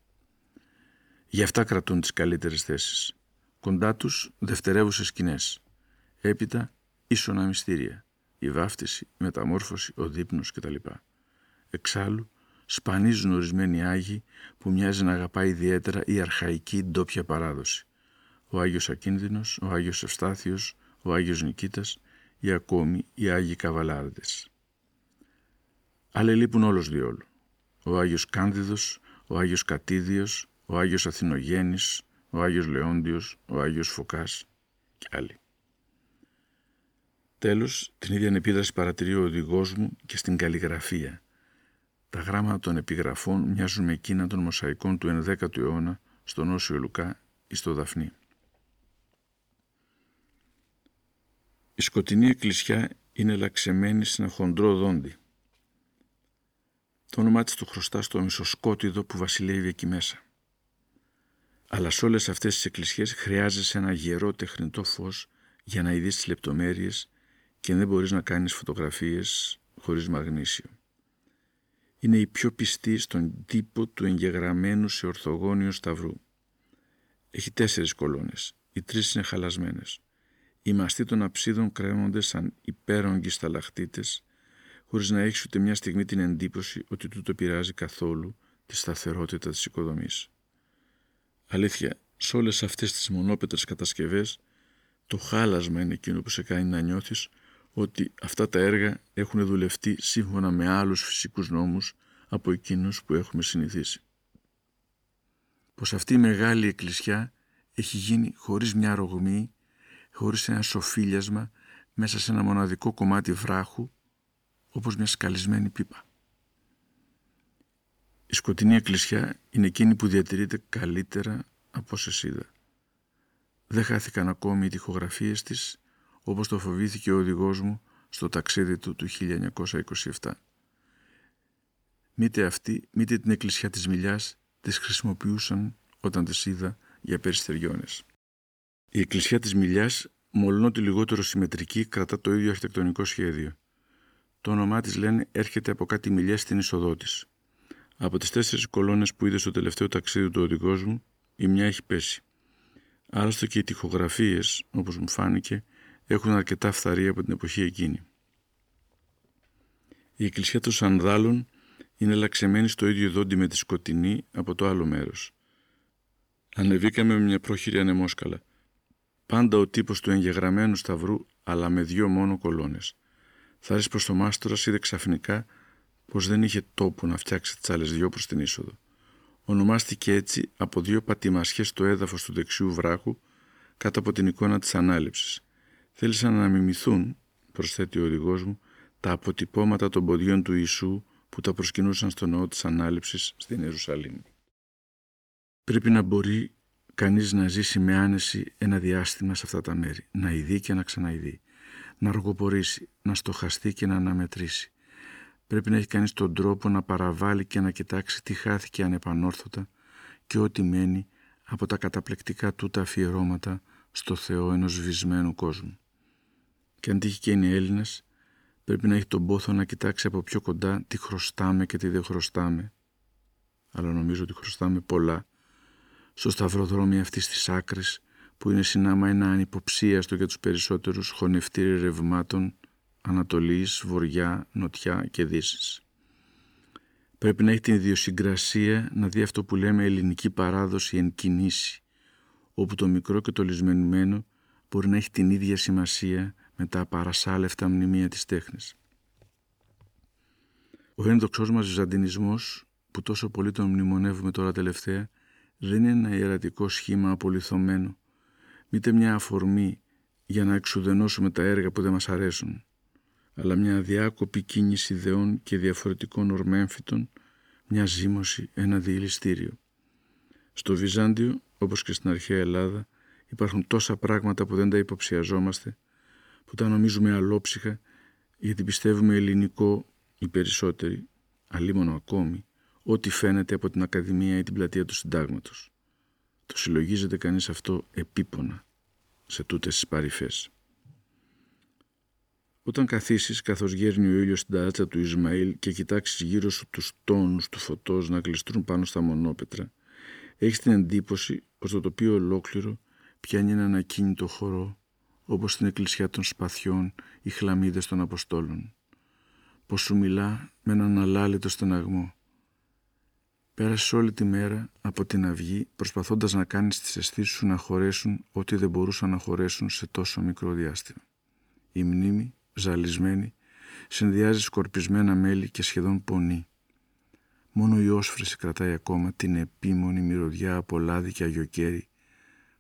Γι' αυτά κρατούν τις καλύτερες θέσεις. Κοντά τους δευτερεύουσες σκηνές. Έπειτα ίσονα μυστήρια, η βάφτιση, η μεταμόρφωση, ο δείπνος κτλ. Εξάλλου σπανίζουν ορισμένοι Άγιοι που μοιάζει να αγαπά ιδιαίτερα η αρχαϊκή ντόπια παράδοση. Ο Άγιος Ακίνδυνος, ο Άγιος Ευστάθιος, ο Άγιος Νικήτας ή ακόμη οι Άγιοι Καβαλάρδες. Άλλοι λείπουν όλος διόλου. Ο Άγιος Κάνδιδος, ο Άγιος Κατίδιος, ο Άγιος Αθηνογέννης, ο Άγιος Λεόντιος, ο Άγιος Φωκάς και άλλοι. Τέλος, την ίδια επίδραση παρατηρεί ο οδηγός μου και στην καλλιγραφία. Τα γράμματα των επιγραφών μοιάζουν με εκείνα των μοσαϊκών του ενδέκατου αιώνα στον Όσιο Λουκά ή στο Δαφνί. Η σκοτεινή εκκλησιά είναι λαξεμένη σε ένα χοντρό δόντι. Το όνομά της το χρωστά στο μισοσκότιδο που βασιλεύει εκεί μέσα. Αλλά σε όλες αυτές τις εκκλησιές χρειάζεσαι ένα γερό τεχνητό φως για να ειδείς τις λεπτομέρειες και δεν μπορείς να κάνεις φωτογραφίες χωρίς μαγνήσιο. Είναι η πιο πιστή στον τύπο του εγγεγραμμένου σε ορθογώνιο σταυρού. Έχει τέσσερις κολόνες, οι τρεις είναι χαλασμένες. Οι μαστοί των αψίδων κρέμονται σαν υπέρογγοι σταλαχτίτες, χωρίς να έχεις ούτε μια στιγμή την εντύπωση ότι τούτο πειράζει καθόλου τη σταθερότητα της οικοδομής. Αλήθεια, σε όλες αυτές τις μονόπετρες κατασκευές, το χάλασμα είναι εκείνο που σε κάνει να νιώθεις ότι αυτά τα έργα έχουν δουλευτεί σύμφωνα με άλλους φυσικούς νόμους από εκείνους που έχουμε συνηθίσει. Πως αυτή η μεγάλη εκκλησιά έχει γίνει χωρίς μια ρογμή, χωρίς ένα σοφίλιασμα, μέσα σε ένα μοναδικό κομμάτι βράχου, όπως μια σκαλισμένη πίπα. Η σκοτεινή εκκλησιά είναι εκείνη που διατηρείται καλύτερα από όσες είδα. Δεν χάθηκαν ακόμη οι τοιχογραφίες της, όπως το φοβήθηκε ο οδηγός μου στο ταξίδι του του χίλια εννιακόσια είκοσι επτά. μήτε αυτή, μήτε την εκκλησιά της Μιλιάς τις χρησιμοποιούσαν όταν τις είδα για περιστεριώνες. Η εκκλησιά της Μιλιάς, μολονότι τη λιγότερο συμμετρική, κρατά το ίδιο αρχιτεκτονικό σχέδιο. Το όνομά της, λένε, έρχεται από κάτι μιλιές στην είσοδό της. Από τις τέσσερις κολόνες που είδε στο τελευταίο ταξίδι του οδηγός μου, η μια έχει πέσει. Άλλωστε και οι τοιχογραφίες, όπως μου φάνηκε, έχουν αρκετά φθαρία από την εποχή εκείνη. Η εκκλησιά των Σανδάλων είναι λαξεμένη στο ίδιο δόντι με τη Σκοτεινή από το άλλο μέρος. Ανεβήκαμε με μια πρόχειρη ανεμόσκαλα. Πάντα ο τύπος του εγγεγραμμένου σταυρού, αλλά με δύο μόνο κολόνες. Θάρης προς το μάστορας είδε ξαφνικά πως δεν είχε τόπο να φτιάξει τις άλλες δυο προς την είσοδο. Ονομάστηκε έτσι από δύο πατημασιές στο έδαφος του δεξιού βράχου, κάτω από την εικόνα της ανάληψης. Θέλησαν να μιμηθούν, προσθέτει ο οδηγός μου, τα αποτυπώματα των ποδιών του Ιησού που τα προσκυνούσαν στο ναό της ανάληψης στην Ιερουσαλήμ. Πρέπει να μπορεί κανείς να ζήσει με άνεση ένα διάστημα σε αυτά τα μέρη, να ειδεί και να ξαναειδεί, να αργοπορήσει, να στοχαστεί και να αναμετρήσει. Πρέπει να έχει κανείς τον τρόπο να παραβάλει και να κοιτάξει τι χάθηκε ανεπανόρθωτα και ό,τι μένει από τα καταπληκτικά τούτα αφιερώματα στο Θεό ενός βυσμένου κόσμου. Και αν τύχει και είναι Έλληνας, πρέπει να έχει τον πόθο να κοιτάξει από πιο κοντά τι χρωστάμε και τι δεν χρωστάμε, αλλά νομίζω ότι χρωστάμε πολλά, στο σταυροδρόμι αυτής της άκρης που είναι συνάμα ένα ανυποψίαστο για τους περισσότερους χωνευτήρι ρευμάτων Ανατολής, Βοριά, Νοτιά και Δύσης. Πρέπει να έχει την ιδιοσυγκρασία να δει αυτό που λέμε ελληνική παράδοση εν κινήσει, όπου το μικρό και το λυσμενημένο μπορεί να έχει την ίδια σημασία με τα παρασάλευτα μνημεία της τέχνης. Ο ένδοξός μας βυζαντινισμός, που τόσο πολύ τον μνημονεύουμε τώρα τελευταία, δεν είναι ένα ιερατικό σχήμα απολιθωμένο, μήτε μια αφορμή για να εξουδενώσουμε τα έργα που δεν μας αρέσουν, αλλά μια αδιάκοπη κίνηση ιδεών και διαφορετικών ορμέμφυτων, μια ζήμωση, ένα διηλιστήριο. Στο Βυζάντιο, όπως και στην αρχαία Ελλάδα, υπάρχουν τόσα πράγματα που δεν τα υποψιαζόμαστε, που τα νομίζουμε αλόψυχα, γιατί πιστεύουμε ελληνικό οι περισσότεροι, αλίμονο ακόμη, ό,τι φαίνεται από την Ακαδημία ή την πλατεία του Συντάγματος. Το συλλογίζεται κανείς αυτό επίπονα σε τούτες τις παρυφές. Όταν καθίσεις καθώς γέρνει ο ήλιος στην ταράτσα του Ισμαήλ και κοιτάξεις γύρω σου τους τόνους του φωτός να γλιστρούν πάνω στα μονόπετρα, έχεις την εντύπωση πως το τοπίο ολόκληρο πιάνει έναν ακίνητο χορό, όπως στην εκκλησιά των Σπαθιών οι χλαμίδες των Αποστόλων. Πως σου μιλά με έναν αλάλητο στεναγμό. Πέρασες όλη τη μέρα από την αυγή προσπαθώντας να κάνεις τις αισθήσεις σου να χωρέσουν ό,τι δεν μπορούσαν να χωρέσουν σε τόσο μικρό διάστημα. Η μνήμη, ζαλισμένη, συνδυάζει σκορπισμένα μέλη και σχεδόν πονεί. Μόνο η όσφρηση κρατάει ακόμα την επίμονη μυρωδιά από λάδι και αγιοκέρι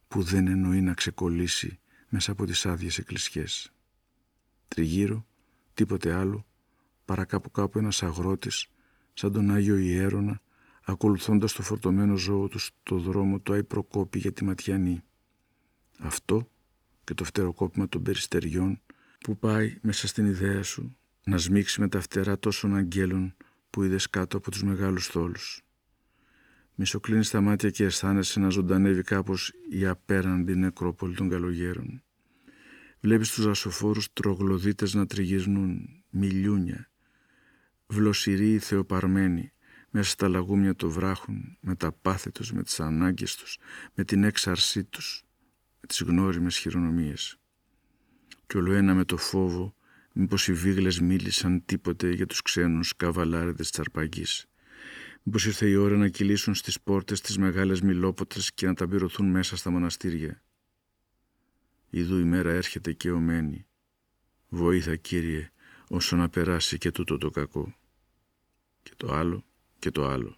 που δεν εννοεί να ξεκολλήσει μέσα από τις άδειες εκκλησιές. Τριγύρω, τίποτε άλλο, παρακάπου κάπου ένας αγρότης, σαν τον Άγιο Ιέρωνα, ακολουθώντας το φορτωμένο ζώο του στο δρόμο του Άι Προκόπη για τη Ματιανή. Αυτό και το φτεροκόπημα των περιστεριών που πάει μέσα στην ιδέα σου να σμίξει με τα φτερά τόσων αγγέλων που είδες κάτω από τους μεγάλους θόλους. Μισοκλίνεις τα μάτια και αισθάνεσαι να ζωντανεύει κάπως η απέραντη νεκρόπολη των καλογέρων. Βλέπεις τους ασοφόρους τρογλωδίτες να τριγυρνούν, μιλιούνια, βλωσιροί θεοπαρμένοι, μέσα στα λαγούμια το βράχουν, με τα πάθη τους, με τις ανάγκες τους, με την έξαρσή τους, με τις γνώριμες χειρονομίες. Κι ολοένα με το φόβο, μήπως οι βίγλες μίλησαν τίποτε για τους ξένους καβαλάριδες της αρπαγής. Μήπως ήρθε η ώρα να κυλήσουν στις πόρτες τις μεγάλες μιλόποτρες και να ταμπυρωθούν μέσα στα μοναστήρια. Ιδού η μέρα έρχεται και ομένη. Βοήθα, Κύριε, όσο να περάσει και τούτο το κακό. Και το άλλο και το άλλο.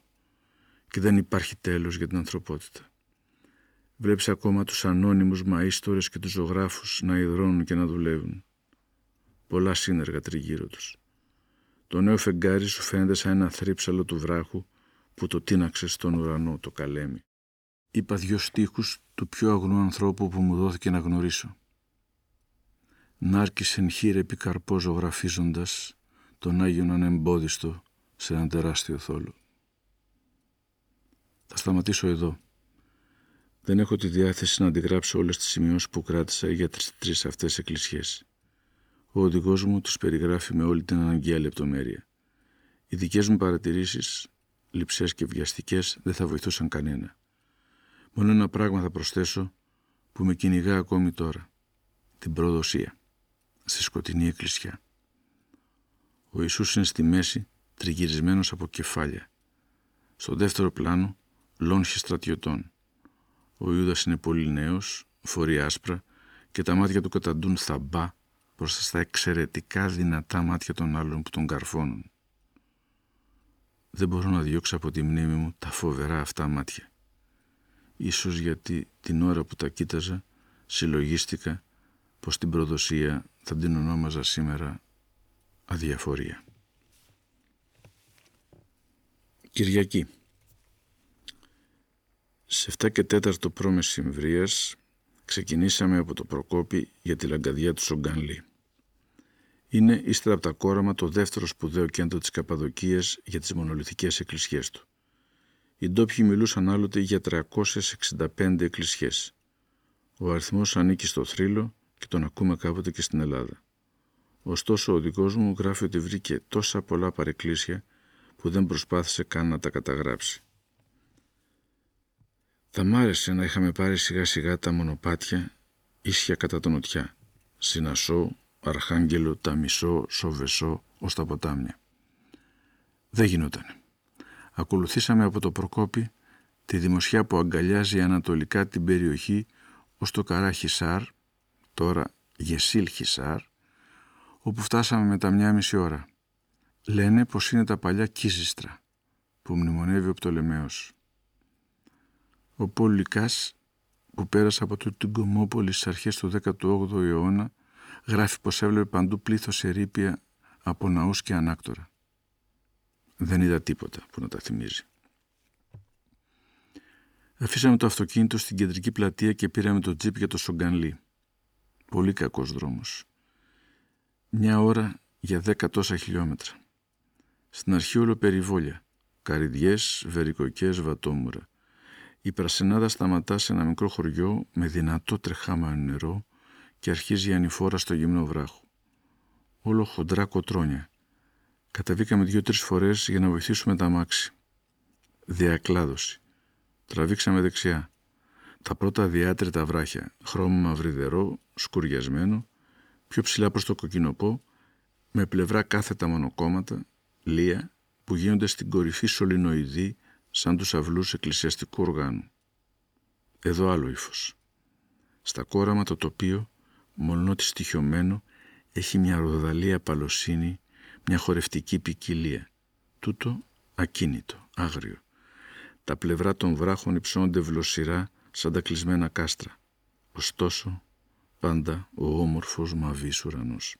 Και δεν υπάρχει τέλος για την ανθρωπότητα. Βλέπεις ακόμα τους ανώνυμους μαΐστορες και τους ζωγράφους να ιδρώνουν και να δουλεύουν. Πολλά σύνεργα τριγύρω τους. Το νέο φεγγάρι σου φαίνεται σαν ένα θρύψαλο του βράχου που το τίναξε στον ουρανό το καλέμι. Είπα δυο στίχους του πιο αγνού ανθρώπου που μου δόθηκε να γνωρίσω. Νάρκης εν χείρε επικαρπό ζωγραφίζοντας τον Άγιον Ανεμπόδιστο σε έναν τεράστιο θόλο. Θα σταματήσω εδώ. Δεν έχω τη διάθεση να αντιγράψω όλες τις σημειώσεις που κράτησα για τις τρεις αυτές εκκλησιές. Ο οδηγός μου τους περιγράφει με όλη την αναγκαία λεπτομέρεια. Οι δικές μου παρατηρήσεις, λειψές και βιαστικές, δεν θα βοηθούσαν κανένα. Μόνο ένα πράγμα θα προσθέσω που με κυνηγά ακόμη τώρα. Την προδοσία. Στη σκοτεινή εκκλησιά. Ο Ιησούς είναι στη μέση, τριγυρισμένος από κεφάλια. Στο δεύτερο πλάνο, λόγχη στρατιωτών. Ο Ιούδας είναι πολύ νέος, φορεί άσπρα και τα μάτια του καταντούν θαμπά μπροστά στα εξαιρετικά δυνατά μάτια των άλλων που τον καρφώνουν. Δεν μπορώ να διώξω από τη μνήμη μου τα φοβερά αυτά μάτια. Ίσως γιατί την ώρα που τα κοίταζα συλλογίστηκα πως την προδοσία θα την ονόμαζα σήμερα αδιαφορία. Κυριακή. Σε εφτά και τέσσερα προμεσημβρίας ξεκινήσαμε από το Προκόπι για τη Λαγκαδιά του Σογκανλή. Είναι ύστερα από τα Κόραμα το δεύτερο σπουδαίο κέντρο της Καππαδοκίας για τις μονολυθικές εκκλησιές του. Οι ντόπιοι μιλούσαν άλλοτε για τριακόσιες εξήντα πέντε εκκλησιές. Ο αριθμός ανήκει στο θρύλο και τον ακούμε κάποτε και στην Ελλάδα. Ωστόσο ο δικός μου γράφει ότι βρήκε τόσα πολλά παρεκκλήσια που δεν προσπάθησε καν να τα καταγράψει. Θα μ' άρεσε να είχαμε πάρει σιγά σιγά τα μονοπάτια ίσια κατά τον νοτιά. Συνασσό, Αρχάγγελο, Ταμισό, Σοβεσό, ως τα ποτάμια. Δεν γινότανε. Ακολουθήσαμε από το Προκόπι τη δημοσιά που αγκαλιάζει ανατολικά την περιοχή ως το Καρά Χισάρ, τώρα Γεσίλ Χισάρ, όπου φτάσαμε με τα μια μισή ώρα. Λένε πως είναι τα παλιά Κίζιστρα που μνημονεύει ο Πτολεμαίος. Ο Πολυκάς, που πέρασε από το Τυγκομόπολη στις αρχές του δέκατου όγδοου αιώνα, γράφει πως έβλεπε παντού πλήθος ερείπια από ναούς και ανάκτορα. Δεν είδα τίποτα που να τα θυμίζει. Αφήσαμε το αυτοκίνητο στην κεντρική πλατεία και πήραμε το τζιπ για το Σογκανλή. Πολύ κακός δρόμος. Μια ώρα για δέκα τόσα χιλιόμετρα. Στην αρχή όλο περιβόλια. Καρυδιές, βερικοκές, βατόμουρα. Η πρασινάδα σταματά σε ένα μικρό χωριό με δυνατό τρεχάμα νερό και αρχίζει η ανηφόρα στο γυμνό βράχο. Όλο χοντρά κοτρόνια. Καταβήκαμε δύο-τρεις φορές για να βοηθήσουμε τα μάξι. Διακλάδωση. Τραβήξαμε δεξιά. Τα πρώτα διάτρητα βράχια, χρώμα μαυριδερό, σκουριασμένο, πιο ψηλά προς το κοκκινοπό, με πλευρά κάθετα μονοκόμματα, λία, που γίνονται στην κορυφή σωληνοειδή, σαν τους αυλούς εκκλησιαστικού οργάνου. Εδώ άλλο ύφος. Στα Κόραμα το τοπίο, μολονότι στοιχειωμένο, έχει μια ροδαλία παλοσύνη, μια χορευτική ποικιλία. Τούτο ακίνητο, άγριο. Τα πλευρά των βράχων υψώνονται βλοσιρά σαν τα κλεισμένα κάστρα. Ωστόσο, πάντα ο όμορφος μαβής ουρανός.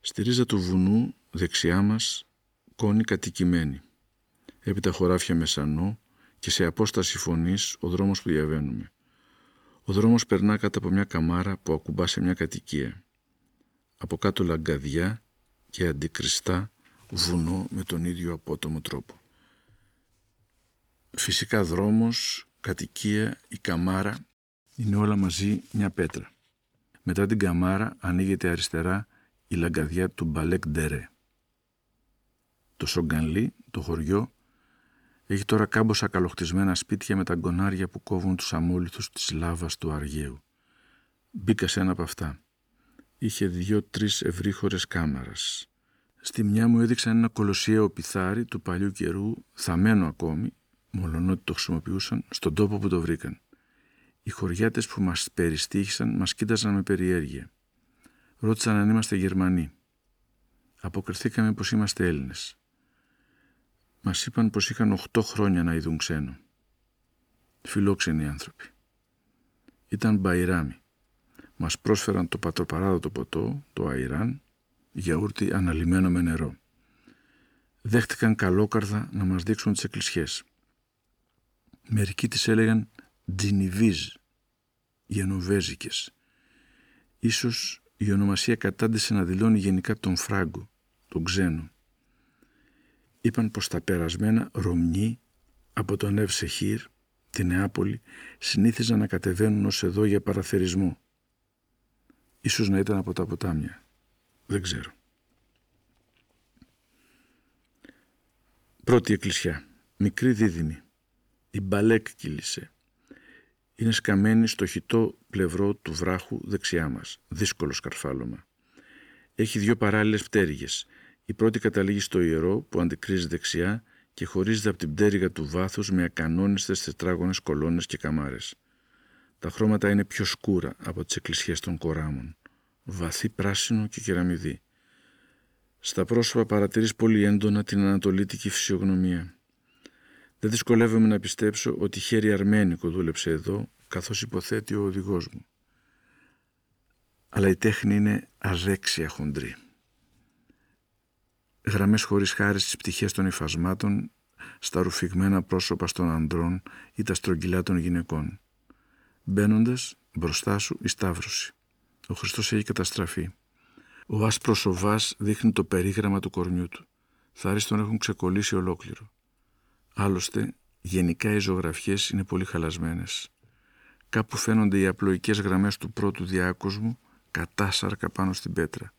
Στη ρίζα του βουνού, δεξιά μας, κόνη κατοικημένη. Έπειτα χωράφια μεσανό και σε απόσταση φωνής ο δρόμος που διαβαίνουμε. Ο δρόμος περνά κάτω από μια καμάρα που ακουμπά σε μια κατοικία. Από κάτω Λαγκαδιά και αντικριστά βουνό με τον ίδιο απότομο τρόπο. Φυσικά δρόμος, κατοικία, η καμάρα είναι όλα μαζί μια πέτρα. Μετά την καμάρα ανοίγεται αριστερά η Λαγκαδιά του Μπαλέκ Ντερέ. Το Σογκανλή, το χωριό, έχει τώρα κάμποσα καλοχτισμένα σπίτια με τα γκονάρια που κόβουν τους αμόλυθους της λάβας του Αργαίου. Μπήκα σε ένα από αυτά. Είχε δύο-τρεις ευρύχωρες κάμαρας. Στη μια μου έδειξαν ένα κολοσιαίο πιθάρι του παλιού καιρού, θαμμένο ακόμη, μολονότι το χρησιμοποιούσαν, στον τόπο που το βρήκαν. Οι χωριάτες που μας περιστήχησαν μας κοίταζαν με περιέργεια. Ρώτησαν αν είμαστε Γερμανοί. Αποκριθήκαμε πως είμαστε Έλληνες. Μας είπαν πως είχαν οχτώ χρόνια να είδουν ξένο. Φιλόξενοι άνθρωποι. Ήταν μπαϊράμι. Μας πρόσφεραν το πατροπαράδοτο ποτό, το αϊράν, γιαούρτι αναλυμένο με νερό. Δέχτηκαν καλόκαρδα να μας δείξουν τις εκκλησιές. Μερικοί τις έλεγαν Τζινιβίζ, γενοβέζικες. Ίσως η ονομασία κατάντησε να δηλώνει γενικά τον Φράγκο, τον ξένο. είπαν πως τα περασμένα Ρωμνοί από τον Ευσεχήρ, τη Νεάπολη, συνήθιζαν να κατεβαίνουν ως εδώ για παραθερισμό. Ίσως να ήταν από τα ποτάμια. Δεν ξέρω. Πρώτη εκκλησιά. Μικρή δίδυμη. Η Μπαλέκ κύλησε. Είναι σκαμμένη στο χιτό πλευρό του βράχου δεξιά μας. Δύσκολο σκαρφάλωμα. Έχει δύο παράλληλες πτέρυγες. Η πρώτη καταλήγει στο ιερό που αντικρίζει δεξιά και χωρίζεται από την πτέρυγα του βάθους με ακανόνιστες τετράγωνες κολόνες και καμάρες. Τα χρώματα είναι πιο σκούρα από τις εκκλησιές των Κοράμων. Βαθύ πράσινο και κεραμιδί. Στα πρόσωπα παρατηρείς πολύ έντονα την ανατολίτικη φυσιογνωμία. Δεν δυσκολεύομαι να πιστέψω ότι χέρι αρμένικο δούλεψε εδώ, καθώς υποθέτει ο οδηγός μου. Αλλά η τέχνη είναι αδέξια χοντρή. Γραμμές χωρίς χάρη στις πτυχές των υφασμάτων, στα ρουφηγμένα πρόσωπα των ανδρών ή τα στρογγυλά των γυναικών. Μπαίνοντας, μπροστά σου η σταύρωση. Ο Χριστός έχει καταστραφεί. Ο άσπρος ο βάς δείχνει το περίγραμμα του κορμιού του. Θάρις τον έχουν ξεκολλήσει ολόκληρο. Άλλωστε, γενικά οι ζωγραφιές είναι πολύ χαλασμένες. Κάπου φαίνονται οι απλοϊκές γραμμές του πρώτου διάκοσμου, κατάσαρκα πάνω στην πέτρα.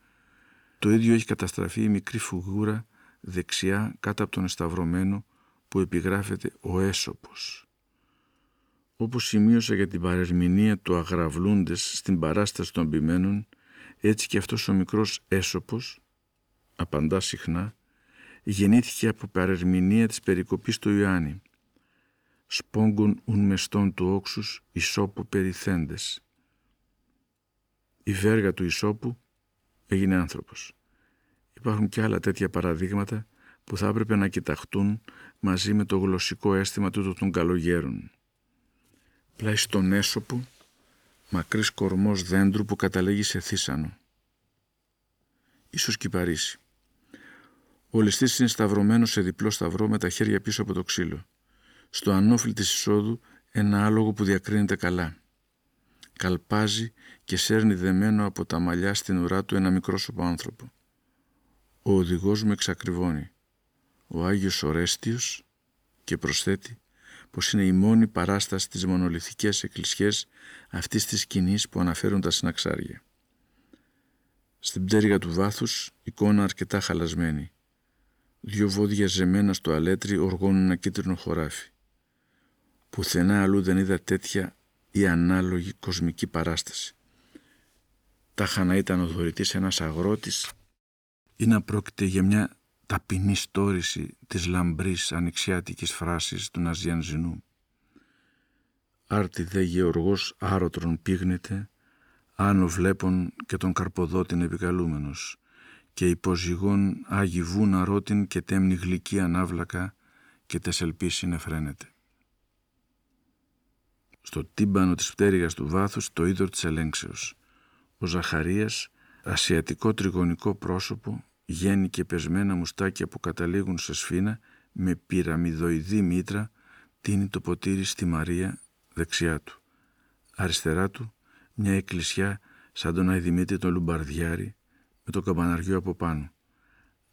Το ίδιο έχει καταστραφεί η μικρή φιγούρα δεξιά κάτω από τον εσταυρωμένο που επιγράφεται ο Έσωπος. Όπως σημείωσα για την παρερμηνία του αγραβλούντες στην παράσταση των ποιμένων, έτσι και αυτός ο μικρός Έσωπος, απαντά συχνά, γεννήθηκε από παρερμηνία της περικοπής του Ιωάννη. Σπόγγων ουν μεστών του όξους ισόπου περιθέντες. Η βέργα του ισόπου έγινε άνθρωπος. Υπάρχουν και άλλα τέτοια παραδείγματα που θα έπρεπε να κοιταχτούν μαζί με το γλωσσικό αίσθημα του των καλογέρων. Πλάι στον έσωπο, μακρύς κορμός δέντρου που καταλήγει σε θύσανο. Ίσως κυπαρίσι. Ο ληστής είναι σταυρωμένος σε διπλό σταυρό με τα χέρια πίσω από το ξύλο. Στο ανώφλι της εισόδου ένα άλογο που διακρίνεται καλά. Καλπάζει και σέρνει δεμένο από τα μαλλιά στην ουρά του ένα μικρόσωπο άνθρωπο. Ο οδηγός μου εξακριβώνει. Ο Άγιος Ορέστιος, και προσθέτει πως είναι η μόνη παράσταση της μονολιθικές εκκλησιές αυτής της σκηνής που αναφέρουν τα συναξάρια. Στην πτέρυγα του βάθους εικόνα αρκετά χαλασμένη. Δύο βόδια ζεμμένα στο αλέτρι οργώνουν ένα κίτρινο χωράφι. Πουθενά αλλού δεν είδα τέτοια ή ανάλογη κοσμική παράσταση. Τάχα να ήταν ο δωρητής ένας αγρότης ή να πρόκειται για μια ταπεινή στόρηση της λαμπρής ανοιξιάτικης φράσης του Ναζιανζινού. Άρτη δε γεωργός άρωτρον πήγνεται, άνω βλέπων και τον καρποδότην επικαλούμενος, και υποζυγών άγι βούνα ρώτην και τέμνη γλυκή ανάβλακα και τες ελπίς συνεφραίνεται. Στο τύμπανο της πτέρυγας του βάθους το είδωρ της ελέγξεως. Ο Ζαχαρίας, ασιατικό τριγωνικό πρόσωπο, γέννη και πεσμένα μουστάκια που καταλήγουν σε σφήνα, με πυραμιδοειδή μήτρα, τίνει το ποτήρι στη Μαρία δεξιά του. Αριστερά του μια εκκλησιά σαν τον Άη Δημήτρη τον Λουμπαρδιάρη, με το καμπαναριό από πάνω.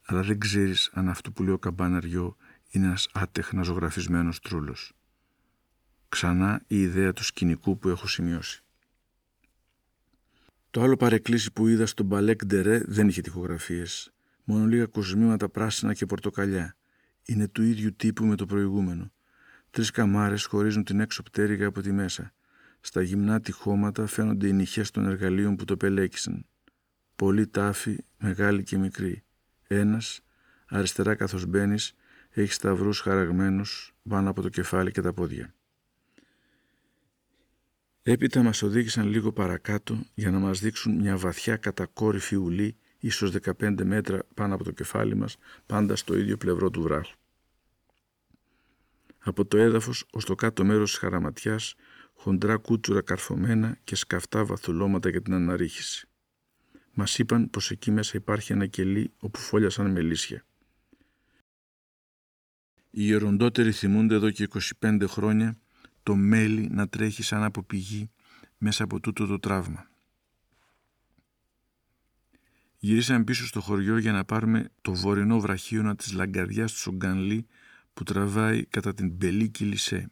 Αλλά δεν ξέρεις αν αυτό που λέω καμπαναριό είναι ένας άτεχνα ζωγραφισμένος τρούλος. Ξανά η ιδέα του σκηνικού που έχω σημειώσει. Το άλλο παρεκκλήσι που είδα στον Μπαλέκ Ντερέ δεν είχε τοιχογραφίες, μόνο λίγα κοσμήματα πράσινα και πορτοκαλιά. Είναι του ίδιου τύπου με το προηγούμενο. Τρεις καμάρες χωρίζουν την έξω πτέρυγα από τη μέσα. Στα γυμνά τυχώματα φαίνονται οι νυχές των εργαλείων που το πελέκησαν. Πολλοί τάφοι, μεγάλοι και μικροί. Ένας, αριστερά καθώς μπαίνεις, έχει σταυρούς χαραγμένους πάνω από το κεφάλι και τα πόδια. Έπειτα μας οδήγησαν λίγο παρακάτω για να μας δείξουν μια βαθιά κατακόρυφη ουλή, ίσως δεκαπέντε μέτρα πάνω από το κεφάλι μας, πάντα στο ίδιο πλευρό του βράχου. Από το έδαφος ως το κάτω μέρος της χαραματιάς, χοντρά κούτσουρα καρφωμένα και σκαφτά βαθουλώματα για την αναρρίχηση. Μας είπαν πως εκεί μέσα υπάρχει ένα κελί όπου φόλιασαν μελίσια. Οι γεροντότεροι θυμούνται εδώ και είκοσι πέντε χρόνια το μέλι να τρέχει σαν από πηγή μέσα από τούτο το τραύμα. Γυρίσαμε πίσω στο χωριό για να πάρουμε το βορεινό βραχίωνα της Λαγκαδιάς του Σογκανλή που τραβάει κατά την Μπελή Κιλισέ.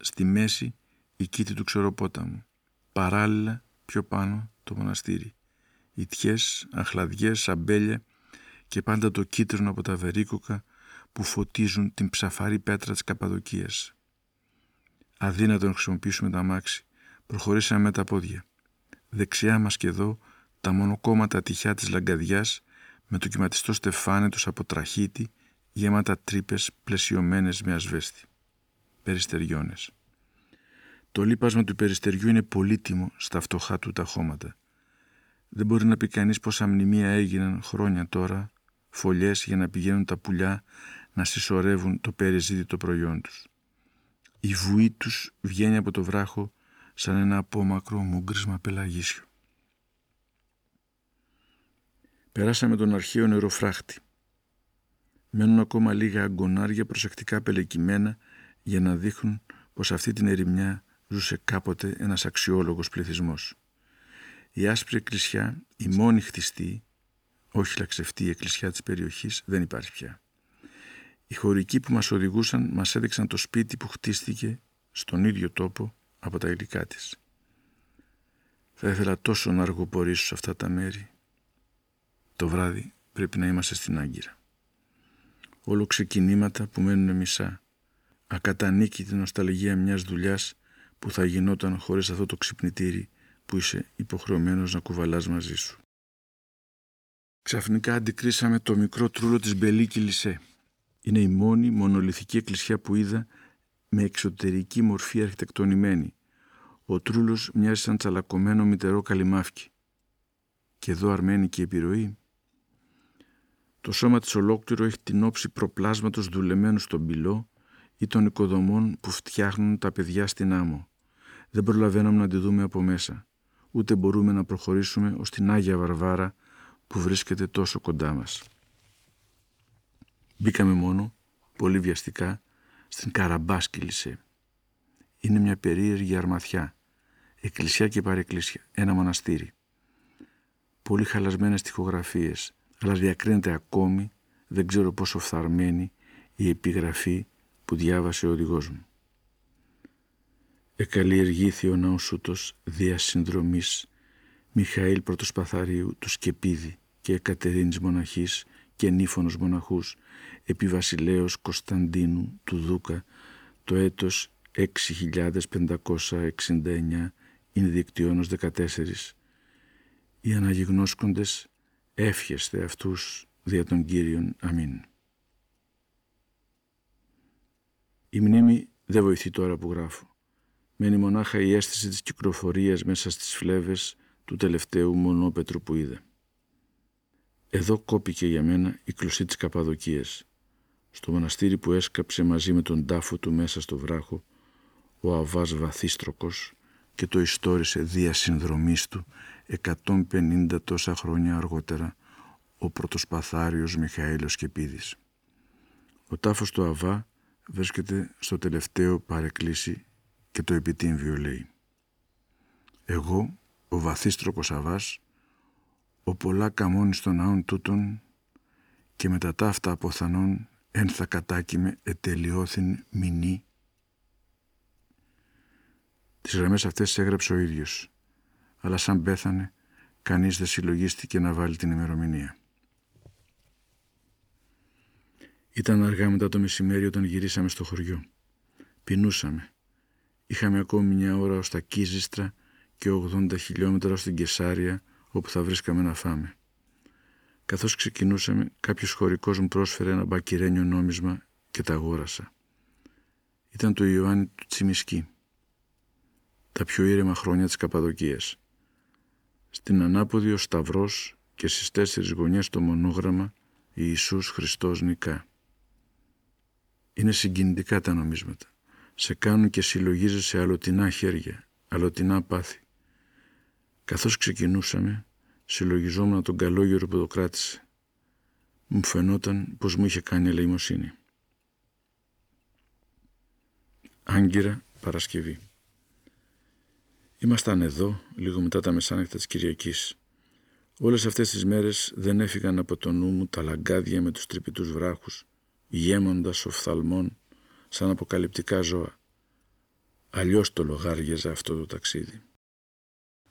Στη μέση η κήτη του Ξεροπόταμου. Παράλληλα πιο πάνω το μοναστήρι. Ιτιές, αχλαδιές, αμπέλια και πάντα το κίτρινο από τα βερίκοκα που φωτίζουν την ψαφαρή πέτρα της Καππαδοκίας. Αδύνατο να χρησιμοποιήσουμε τα αμάξι. Προχωρήσαμε με τα πόδια. Δεξιά μας και εδώ τα μονοκόμματα τυχιά της Λαγκαδιάς με το κυματιστό στεφάνι τους από τραχίτη γεμάτα τρύπες πλαισιωμένες με ασβέστη. Περιστεριώνες. Το λίπασμα του περιστεριού είναι πολύτιμο στα φτωχά του τα χώματα. Δεν μπορεί να πει κανείς πόσα μνημεία έγιναν χρόνια τώρα, φωλιές για να πηγαίνουν τα πουλιά να συσσωρεύουν το περιζήτητο προϊόν τους. Η βουή τους βγαίνει από το βράχο σαν ένα απόμακρο μούγκρισμα πελαγίσιο. Περάσαμε τον αρχαίο νεροφράχτη. Μένουν ακόμα λίγα αγκονάρια προσεκτικά πελεκυμένα για να δείχνουν πως αυτή την ερημιά ζούσε κάποτε ένας αξιόλογος πληθυσμός. Η άσπρη εκκλησιά, η μόνη χτιστή, όχι λαξευτή η εκκλησιά της περιοχής, δεν υπάρχει πια. Οι χωρικοί που μας οδηγούσαν μας έδειξαν το σπίτι που χτίστηκε στον ίδιο τόπο από τα υλικά της. Θα ήθελα τόσο να αργοπορήσω σε αυτά τα μέρη. Το βράδυ πρέπει να είμαστε στην Άγκυρα. Όλο ξεκινήματα που μένουν μισά. Ακατανίκητη νοσταλγία μιας δουλειάς που θα γινόταν χωρίς αυτό το ξυπνητήρι που είσαι υποχρεωμένος να κουβαλάς μαζί σου. Ξαφνικά αντικρίσαμε το μικρό τρούλο της Μπελή Κιλισέ. Είναι η μόνη μονολιθική εκκλησιά που είδα με εξωτερική μορφή αρχιτεκτονημένη. Ο τρούλος μοιάζει σαν τσαλακωμένο μητερό καλυμάφκι. Και εδώ αρμένικη επιρροή. Το σώμα της ολόκληρο έχει την όψη προπλάσματος δουλεμένου στον πυλό ή των οικοδομών που φτιάχνουν τα παιδιά στην άμμο. Δεν προλαβαίνουμε να τη δούμε από μέσα. Ούτε μπορούμε να προχωρήσουμε ως την Άγια Βαρβάρα που βρίσκεται τόσο κοντά μας. Μπήκαμε μόνο, πολύ βιαστικά, στην Καραμπάς Κιλισέ. Είναι μια περίεργη αρμαθιά. Εκκλησιά και παρεκκλησιά. Ένα μοναστήρι. Πολύ χαλασμένες τοιχογραφίες, αλλά διακρίνεται ακόμη, δεν ξέρω πόσο φθαρμένη, η επιγραφή που διάβασε ο οδηγός μου. «Εκαλλιεργήθη ο Ναοσούτος δια συνδρομής Μιχαήλ Πρωτοσπαθαρίου του Σκεπίδη και Εκατερίνης Μοναχής και Νύφωνος Μοναχούς επί βασιλέως Κωνσταντίνου του Δούκα το έτος έξι χιλιάδες πεντακόσια εξήντα εννέα Ινδικτυώνος δεκατέσσερα. Οι αναγιγνώσκοντες εύχεστε αυτούς δια των Κύριων. Αμήν». Η μνήμη δεν βοηθεί τώρα που γράφω. Μένει μονάχα η αίσθηση της κυκλοφορίας μέσα στις φλέβες του τελευταίου μονόπετρου που είδα. Εδώ κόπηκε για μένα η κλωσή της Καπαδοκίας, στο μοναστήρι που έσκαψε μαζί με τον τάφο του μέσα στο βράχο ο Αβάς Βαθίστροκος και το ιστόρισε δια συνδρομής του εκατόν πενήντα τόσα χρόνια αργότερα ο πρωτοσπαθάριος Μιχαήλος Σκεπίδης. Ο τάφος του Αβά βρίσκεται στο τελευταίο παρεκκλήσι και το επιτύμβιο λέει. Εγώ, ο Βαθίστροκος Αβάς, ο πολλά καμώνης των ναών τούτων και με τα ταύτα αποθανών εν θα κατάκυμε ετελειώθην μηνύ. Τις γραμμές αυτές έγραψε ο ίδιος, αλλά σαν πέθανε κανείς δεν συλλογίστηκε να βάλει την ημερομηνία. Ήταν αργά μετά το μεσημέρι όταν γυρίσαμε στο χωριό. Πεινούσαμε. Είχαμε ακόμη μια ώρα ως τα Κίζιστρα και ογδόντα χιλιόμετρα ως την Κεσάρεια όπου θα βρίσκαμε να φάμε. Καθώς ξεκινούσαμε, κάποιος χωρικός μου πρόσφερε ένα μπακυρένιο νόμισμα και τα αγόρασα. Ήταν το Ιωάννη του Τσιμισκή. Τα πιο ήρεμα χρόνια της Καπαδοκίας. Στην ανάποδη ο Σταυρός και στις τέσσερις γωνιές το μονόγραμμα «Ιησούς Χριστός νικά». Είναι συγκινητικά τα νομίσματα. Σε κάνουν και συλλογίζεσαι αλλοτινά χέρια, αλλοτινά πάθη. Καθώς ξεκινούσαμε, συλλογιζόμουν τον καλόγερο που το κράτησε. Μου φαινόταν πως μου είχε κάνει ελεημοσύνη. Άγκυρα, Παρασκευή. Ήμασταν εδώ, λίγο μετά τα μεσάνυχτα της Κυριακής. Όλες αυτές τις μέρες δεν έφυγαν από το νου μου τα λαγκάδια με τους τρυπητούς βράχους, γέμοντας οφθαλμών σαν αποκαλυπτικά ζώα. Αλλιώς το λογάριαζα αυτό το ταξίδι.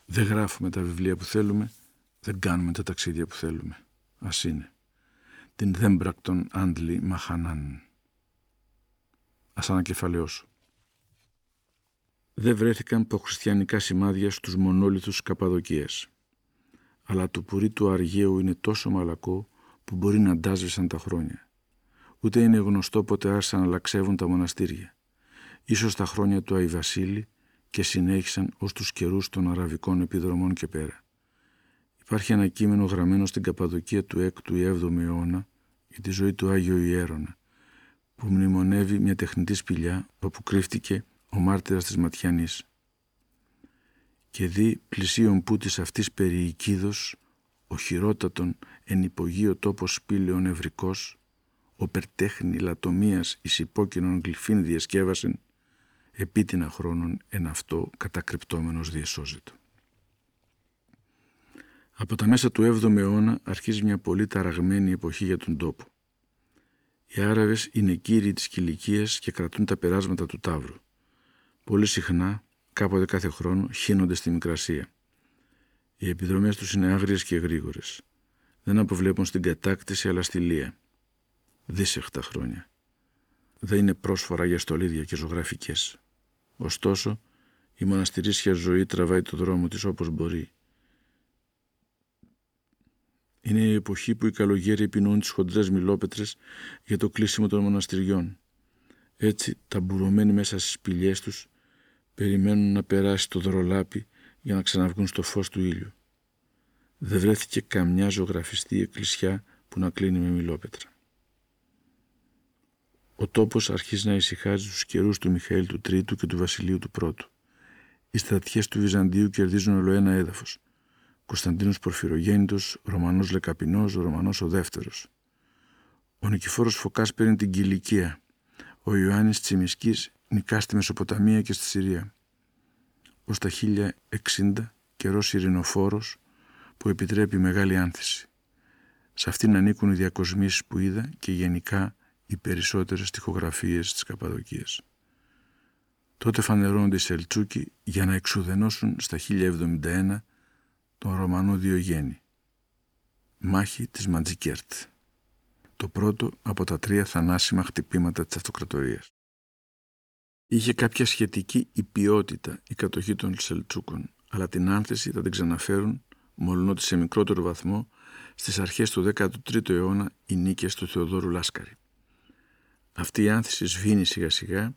Δεν γράφουμε τα βιβλία που θέλουμε, δεν κάνουμε τα ταξίδια που θέλουμε. Ας είναι. Την δέμπρακτον άντλη μαχανάν. Ας ανακεφαλαιώσω. Δεν βρέθηκαν προχριστιανικά σημάδια στους μονόλιθους Καππαδοκίας. Αλλά το πουρί του Αργαίου είναι τόσο μαλακό που μπορεί να ντάζεσαν τα χρόνια. Ούτε είναι γνωστό πότε άρχισαν να λαξεύουν τα μοναστήρια. Ίσως τα χρόνια του Αη Βασίλη και συνέχισαν ως τους καιρούς των αραβικών επιδρομών και πέρα. Υπάρχει ένα κείμενο γραμμένο στην Καππαδοκία του έκτου ή έβδομου αιώνα για τη ζωή του Άγιου Ιέρωνα, που μνημονεύει μια τεχνητή σπηλιά όπου κρύφτηκε ο μάρτυρας της Ματιανής. Και δι πλησίον πούτης αυτής περί οικίδος, ο χειρότατον εν υπογείο τόπος σπήλαιον ευρικός, ο περτέχνη λατομίας εις υπόκεινον γλυφήν διεσκεύασεν, επίτηνα χρόνων εν αυτό κατακρυπτόμενος διεσώζητο. Από τα μέσα του έβδομου αιώνα αρχίζει μια πολύ ταραγμένη εποχή για τον τόπο. Οι Άραβες είναι κύριοι της κηλικίας και κρατούν τα περάσματα του Ταύρου. Πολύ συχνά, κάποτε κάθε χρόνο, χύνονται στη Μικρασία. Οι επιδρομές τους είναι άγριες και γρήγορες. Δεν αποβλέπουν στην κατάκτηση αλλά στη λία. Δύσεχτα χρόνια. Δεν είναι πρόσφορα για στολίδια και ζωγραφικές. Ωστόσο, η μοναστηρίσια ζωή τραβάει το δρόμο της όπως μπορεί. Είναι η εποχή που οι καλογέροι επινούν τις χοντρές μιλόπετρες για το κλείσιμο των μοναστηριών. Έτσι, ταμπουρωμένοι μέσα στις σπηλιές τους, περιμένουν να περάσει το δρολάπι για να ξαναβγούν στο φως του ήλιου. Δεν βρέθηκε καμιά ζωγραφιστή εκκλησιά που να κλείνει με μιλόπετρα. Ο τόπος αρχίζει να ησυχάζει στους καιρούς του Μιχαήλ του Τρίτου και του Βασιλείου του Πρώτου. Οι στρατιές του Βυζαντίου κερδίζουν ολοένα έδαφος. Κωνσταντίνος Πορφυρογέννητος, Ρωμανός Λεκαπινός, Ρωμανός ο Δεύτερος. Ο Νικηφόρος Φωκάς παίρνει την Κιλικία. Ο Ιωάννης Τσιμισκής νικά στη Μεσοποταμία και στη Συρία. Ως τα χίλια εξήντα καιρός ειρηνοφόρος που επιτρέπει μεγάλη άνθηση. Σε αυτήν ανήκουν οι διακοσμήσεις που είδα και γενικά οι περισσότερες στιχογραφίες της Καππαδοκίας. Τότε φανερώνονται οι Σελτσούκοι για να εξουδενώσουν στα χίλια εβδομήντα ένα τον Ρωμανό Διογέννη. Μάχη της Μαντζικέρτ. Το πρώτο από τα τρία θανάσιμα χτυπήματα της αυτοκρατορίας. Είχε κάποια σχετική υπιότητα η κατοχή των Σελτσούκων, αλλά την άνθηση θα την ξαναφέρουν, μόλον ότι σε μικρότερο βαθμό, στις αρχές του δέκατου τρίτου αιώνα οι νίκες του Θεοδόρου Λάσκαρη. Αυτή η άνθηση σβήνει σιγά σιγά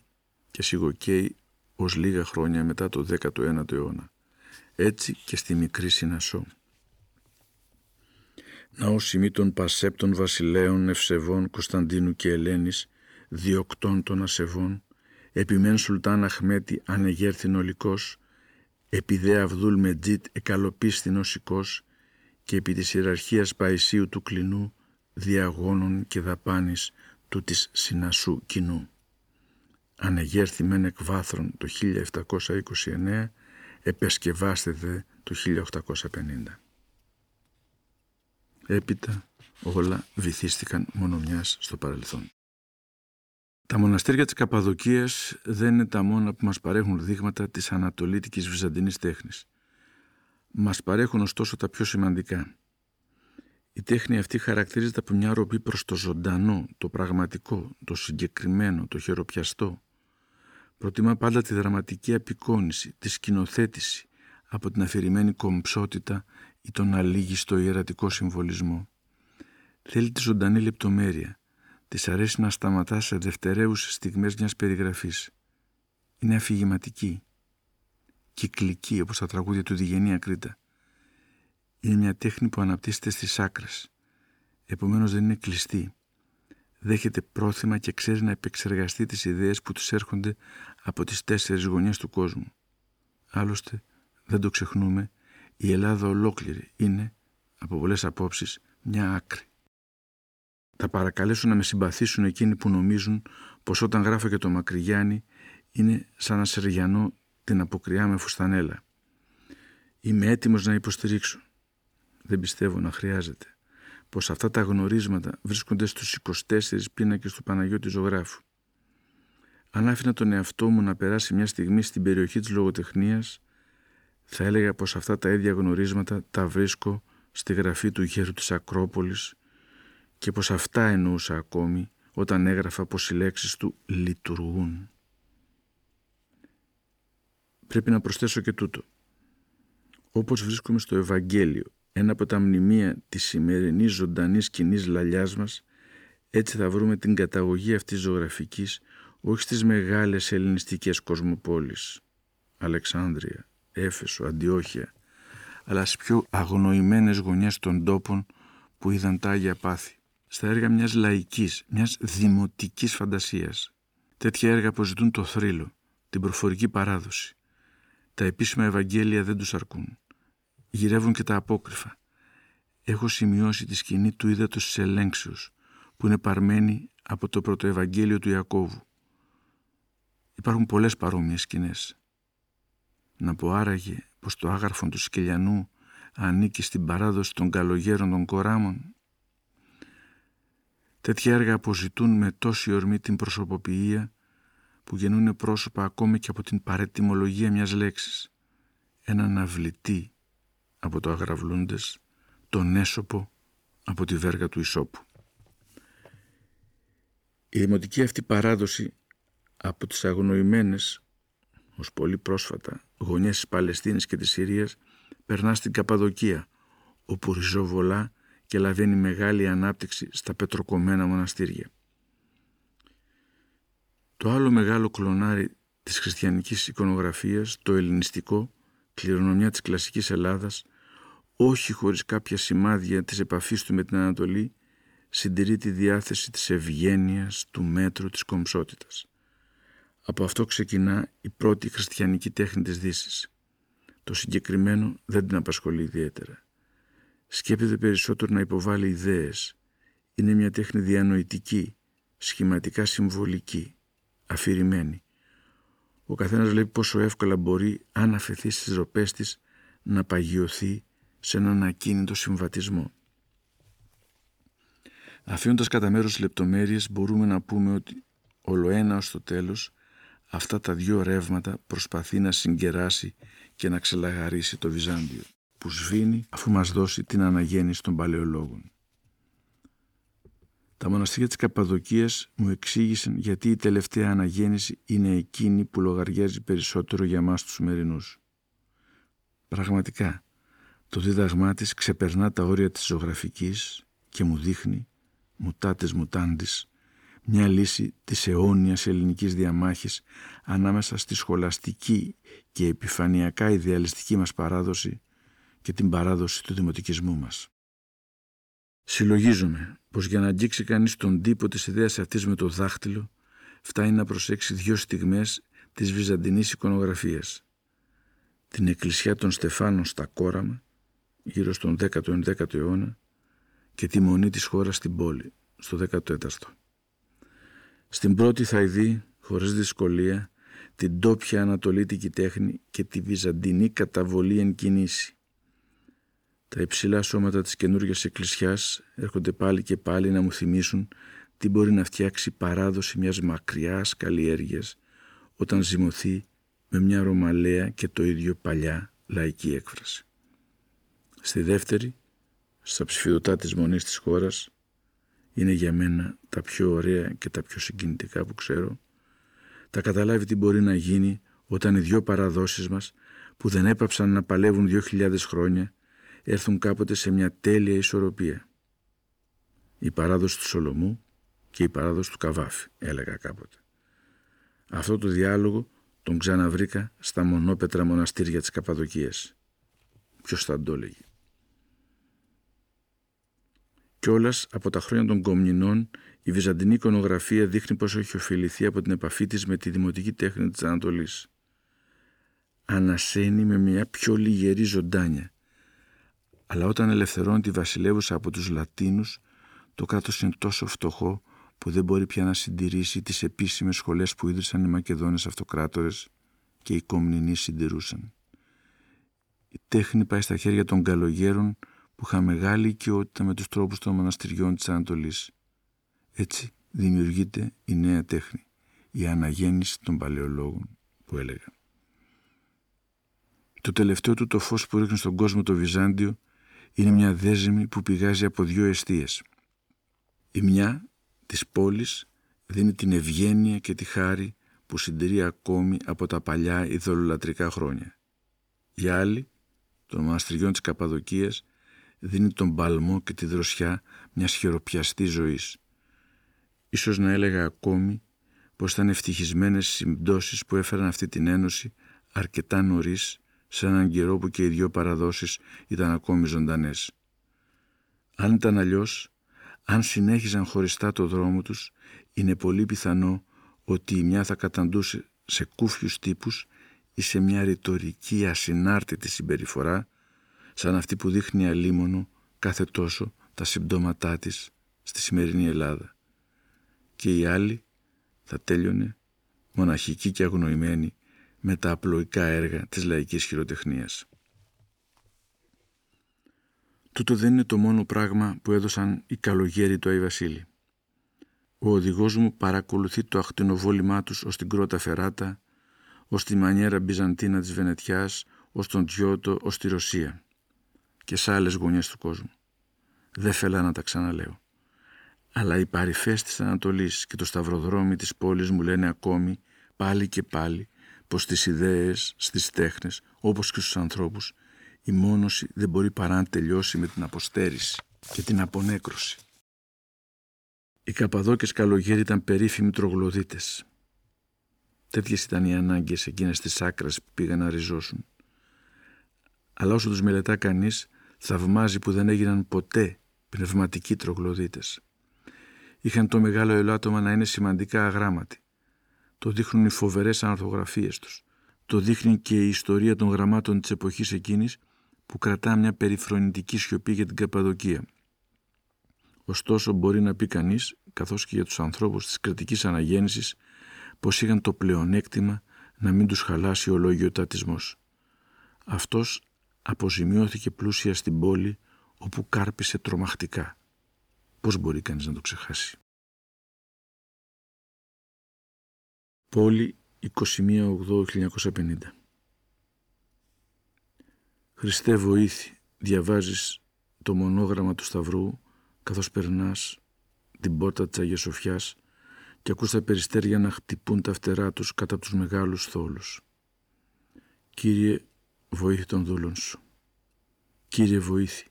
και σιγοκαίει ως λίγα χρόνια μετά το δέκατο ένατο αιώνα. Έτσι και στη μικρή Συνασσό. Ναός ημί των Πασέπτων βασιλέων Ευσεβών Κωνσταντίνου και Ελένης, διοκτών των Ασεβών, επιμέν Σουλτάν Αχμέτη ανεγέρθην ολικός, επί δε Αυδούλ Μετζίτ εκαλοπίστην οσικός και επί της ιεραρχίας Παϊσίου του Κλινού, διαγώνων και δαπάνης του της Συνασσού κοινού. Ανεγέρθη μεν εκ βάθρων το χίλια επτακόσια είκοσι εννέα, επεσκευάστε δε το χίλια οκτακόσια πενήντα. Έπειτα όλα βυθίστηκαν μόνο μιας στο παρελθόν. Τα μοναστήρια της Καππαδοκίας δεν είναι τα μόνα που μας παρέχουν δείγματα της ανατολίτικης βυζαντινής τέχνης. Μας παρέχουν ωστόσο τα πιο σημαντικά. Η τέχνη αυτή χαρακτηρίζεται από μια ροπή προς το ζωντανό, το πραγματικό, το συγκεκριμένο, το χεροπιαστό. Προτιμά πάντα τη δραματική απεικόνηση, τη σκηνοθέτηση από την αφηρημένη κομψότητα ή τον αλήγιστο ιερατικό συμβολισμό. Θέλει τη ζωντανή λεπτομέρεια. Της αρέσει να σταματά σε δευτερεύουσες στιγμές μιας περιγραφής. Είναι αφηγηματική, κυκλική όπως τα τραγούδια του Διγενή Ακρίτα. Είναι μια τέχνη που αναπτύσσεται στις άκρες. Επομένως δεν είναι κλειστή. Δέχεται πρόθυμα και ξέρει να επεξεργαστεί τις ιδέες που τους έρχονται από τις τέσσερις γωνιές του κόσμου. Άλλωστε, δεν το ξεχνούμε, η Ελλάδα ολόκληρη είναι, από πολλές απόψεις, μια άκρη. Θα παρακαλέσω να με συμπαθήσουν εκείνοι που νομίζουν πως όταν γράφω για το Μακρυγιάννη είναι σαν να σεργιανώ την αποκριά με φουστανέλα. Είμαι έτοιμος να υποστηρίξω. δεν πιστεύω να χρειάζεται, πως αυτά τα γνωρίσματα βρίσκονται στους είκοσι τέσσερις πίνακες του Παναγιώτη Ζωγράφου. Αν άφηνα τον εαυτό μου να περάσει μια στιγμή στην περιοχή της λογοτεχνίας, θα έλεγα πως αυτά τα ίδια γνωρίσματα τα βρίσκω στη γραφή του γέρου της Ακρόπολης και πως αυτά εννοούσα ακόμη όταν έγραφα πως οι λέξεις του λειτουργούν. Πρέπει να προσθέσω και τούτο. Όπως βρίσκουμε στο Ευαγγέλιο, ένα από τα μνημεία της σημερινής ζωντανής κοινής λαλιάς μας, έτσι θα βρούμε την καταγωγή αυτής ζωγραφικής όχι στις μεγάλες ελληνιστικές κοσμοπόλεις, Αλεξάνδρεια, Έφεσο, Αντιόχεια, αλλά στις πιο αγνοημένες γωνιές των τόπων που είδαν τα Άγια Πάθη, στα έργα μιας λαϊκής, μιας δημοτικής φαντασίας. Τέτοια έργα αποζητούν το θρύλο, την προφορική παράδοση. Τα επίσημα Ευαγγέλια δεν τους αρκούν. Γυρεύουν και τα απόκριφα. Έχω σημειώσει τη σκηνή του ύδατος της ελέγξεως, που είναι παρμένη από το πρώτο Ευαγγέλιο του Ιακώβου. Υπάρχουν πολλές παρόμοιες σκηνές. Να πω άραγε πως το άγαρφον του Σκελιανού ανήκει στην παράδοση των καλογέρων των Κοράμων. Τέτοια έργα αποζητούν με τόση ορμή την προσωποποιία που γεννούν πρόσωπα ακόμη και από την παρετιμολογία μιας λέξης. Έναν αυλητή από το αγραυλούντες, τον έσωπο από τη βέργα του Ισόπου. Η δημοτική αυτή παράδοση από τις αγνοημένες ως πολύ πρόσφατα γωνιές της Παλαιστίνης και της Συρίας περνά στην Καππαδοκία, όπου ριζοβολά και λαβαίνει μεγάλη ανάπτυξη στα πετροκομμένα μοναστήρια. Το άλλο μεγάλο κλονάρι της χριστιανικής εικονογραφίας, το ελληνιστικό, κληρονομιά της κλασικής Ελλάδας, όχι χωρίς κάποια σημάδια της επαφής του με την Ανατολή, συντηρεί τη διάθεση της ευγένειας, του μέτρου, της κομψότητας. Από αυτό ξεκινά η πρώτη χριστιανική τέχνη της Δύσης. Το συγκεκριμένο δεν την απασχολεί ιδιαίτερα. Σκέπτεται περισσότερο να υποβάλει ιδέες. Είναι μια τέχνη διανοητική, σχηματικά συμβολική, αφηρημένη. Ο καθένας βλέπει πόσο εύκολα μπορεί, αν αφαιθεί στις ροπές της, να παγιωθεί σε έναν ακίνητο συμβατισμό. Αφήνοντας κατά μέρος τις λεπτομέρειες, μπορούμε να πούμε ότι ολοένα ως το τέλος, αυτά τα δύο ρεύματα προσπαθεί να συγκεράσει και να ξελαγαρίσει το Βυζάντιο, που σβήνει αφού μας δώσει την αναγέννηση των παλαιολόγων. Τα μοναστήρια της Καππαδοκίας μου εξήγησαν γιατί η τελευταία αναγέννηση είναι εκείνη που λογαριάζει περισσότερο για μας τους σημερινούς. Πραγματικά, το δίδαγμά της ξεπερνά τα όρια της ζωγραφικής και μου δείχνει, μουτάτες μουτάντης, μια λύση της αιώνιας ελληνικής διαμάχης ανάμεσα στη σχολαστική και επιφανειακά ιδεαλιστική μας παράδοση και την παράδοση του δημοτικισμού μας. Συλλογίζομαι πως για να αγγίξει κανείς τον τύπο της ιδέας αυτής με το δάχτυλο, φτάνει να προσέξει δύο στιγμές της βυζαντινής εικονογραφίας. Την εκκλησιά των Στεφάνων στα Κόραμα, γύρω στον δέκατο ενδέκατο αιώνα, και τη μονή της χώρας στην πόλη, στο δέκατο τέταρτο. Στην πρώτη θα ειδεί, χωρίς δυσκολία, την ντόπια ανατολίτικη τέχνη και τη βυζαντινή καταβολή εν κινήσει. Τα υψηλά σώματα της καινούργιας εκκλησιάς έρχονται πάλι και πάλι να μου θυμίσουν τι μπορεί να φτιάξει η παράδοση μιας μακριάς καλλιέργειας όταν ζυμωθεί με μια ρωμαλαία και το ίδιο παλιά λαϊκή έκφραση. Στη δεύτερη, στα ψηφιδωτά της μονής της χώρας, είναι για μένα τα πιο ωραία και τα πιο συγκινητικά που ξέρω, τα καταλάβει τι μπορεί να γίνει όταν οι δύο παραδόσεις μας, που δεν έπαψαν να παλεύουν δύο χιλιάδες χρόνια, έρθουν κάποτε σε μια τέλεια ισορροπία. Η παράδοση του Σολομού και η παράδοση του Καβάφη, έλεγα κάποτε. Αυτό το διάλογο τον ξαναβρήκα στα μονόπετρα μοναστήρια της Καππαδοκίας. Ποιος θα το έλεγε. Κιόλας από τα χρόνια των Κομνηνών, η βυζαντινή εικονογραφία δείχνει πως έχει ωφεληθεί από την επαφή της με τη δημοτική τέχνη της Ανατολής. Ανασένει με μια πιο λιγερή ζωντάνια. Αλλά όταν ελευθερώνει τη βασιλεύουσα από τους Λατίνους, το κράτος είναι τόσο φτωχό που δεν μπορεί πια να συντηρήσει τις επίσημες σχολές που ίδρυσαν οι Μακεδόνες αυτοκράτορες και οι Κομνηνοί συντηρούσαν. Η τέχνη πάει στα χέρια των καλογέρων που είχαν μεγάλη οικειότητα με τους τρόπους των μοναστηριών της Ανατολής. Έτσι δημιουργείται η νέα τέχνη, η αναγέννηση των παλαιολόγων που έλεγαν. Το τελευταίο του το φως που ρίχνει στον κόσμο το Βυζάντιο είναι μια δέσμη που πηγάζει από δύο εστίες. Η μια της πόλης δίνει την ευγένεια και τη χάρη που συντηρεί ακόμη από τα παλιά ειδωλολατρικά χρόνια. Η άλλη, των μοναστηριών της Καππαδοκίας, δίνει τον παλμό και τη δροσιά μιας χειροπιαστής ζωής. Ίσως να έλεγα ακόμη πως ήταν ευτυχισμένες συμπτώσεις που έφεραν αυτή την ένωση αρκετά νωρίς, σε έναν καιρό που και οι δύο παραδόσεις ήταν ακόμη ζωντανές. Αν ήταν αλλιώς, αν συνέχιζαν χωριστά το δρόμο τους, είναι πολύ πιθανό ότι η μια θα καταντούσε σε κούφιους τύπους ή σε μια ρητορική ασυνάρτητη συμπεριφορά, σαν αυτή που δείχνει αλίμονο κάθε τόσο τα συμπτώματά της στη σημερινή Ελλάδα. Και η άλλη θα τέλειωνε μοναχική και αγνοημένη με τα απλοϊκά έργα της λαϊκής χειροτεχνίας. Τούτο δεν είναι το μόνο πράγμα που έδωσαν οι καλογέροι του Αη Βασίλη. Ο οδηγός μου παρακολουθεί το ακτινοβόλημά τους ως την Κρότα Φεράτα, ως τη μανιέρα Μπυζαντίνα της Βενετιάς, ως τον Τζιώτο, ως τη Ρωσία και σε άλλες γωνιές του κόσμου. Δεν φελά να τα ξαναλέω. Αλλά οι παρυφές της Ανατολής και το σταυροδρόμι της πόλης μου λένε ακόμη, πάλι και πάλι, πως στις ιδέες, στις τέχνες, όπως και στους ανθρώπους, η μόνωση δεν μπορεί παρά να τελειώσει με την αποστέρηση και την απονέκρωση. Οι Καπαδόκες καλογέροι ήταν περίφημοι τρογλωδίτες. Τέτοιες ήταν οι ανάγκες εκείνες της άκρας που πήγαν να ριζώσουν. Αλλά όσο τους μελετά κανείς, θαυμάζει που δεν έγιναν ποτέ πνευματικοί τρογλωδίτες. Είχαν το μεγάλο ελάττωμα να είναι σημαντικά αγράμματοι. Το δείχνουν οι φοβερές αναρθογραφίες τους. Το δείχνει και η ιστορία των γραμμάτων της εποχής εκείνης που κρατά μια περιφρονητική σιωπή για την Καππαδοκία. Ωστόσο μπορεί να πει κανείς, καθώς και για τους ανθρώπους της κριτικής αναγέννησης, πως είχαν το πλεονέκτημα να μην τους χαλάσει ο λογιοτατισμός. Αυτός αποζημιώθηκε πλούσια στην πόλη όπου κάρπισε τρομακτικά. Πώς μπορεί κανείς να το ξεχάσει. Πόλη εικοστή πρώτη Οκτωβρίου χίλια εννιακόσια πενήντα. Χριστέ βοήθη, διαβάζεις το μονόγραμμα του Σταυρού καθώς περνάς την πόρτα της Αγίας Σοφιάς και ακούς τα περιστέρια να χτυπούν τα φτερά τους κατά από τους μεγάλους θόλους. Κύριε βοήθη τον δούλον σου. Κύριε βοήθη,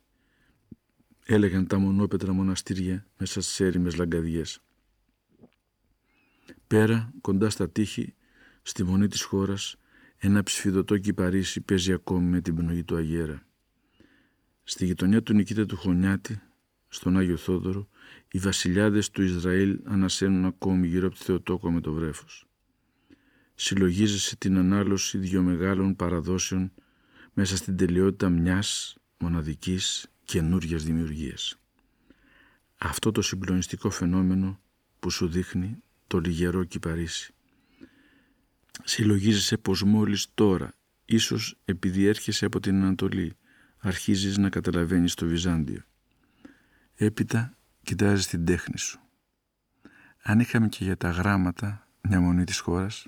έλεγαν τα μονόπετρα μοναστήρια μέσα στις έρημες λαγκαδιές. Πέρα, κοντά στα τείχη, στη μονή της χώρας, ένα ψηφιδωτό κυπαρίσι παίζει ακόμη με την πνοή του αγέρα. Στη γειτονιά του Νικήτα του Χωνιάτη, στον Άγιο Θόδωρο, οι βασιλιάδες του Ισραήλ ανασένουν ακόμη γύρω από τη Θεοτόκο με το βρέφος. Συλλογίζεσαι την ανάλωση δύο μεγάλων παραδόσεων μέσα στην τελειότητα μιας μοναδικής καινούριας δημιουργίας. Αυτό το συμπλονιστικό φαινόμενο που σου δείχνει το λιγερό κυπαρίσι. Συλλογίζεσαι πως μόλις τώρα, ίσως επειδή έρχεσαι από την Ανατολή, αρχίζεις να καταλαβαίνεις το Βυζάντιο. Έπειτα κοιτάζεις την τέχνη σου. Αν είχαμε και για τα γράμματα μια μονή της χώρας,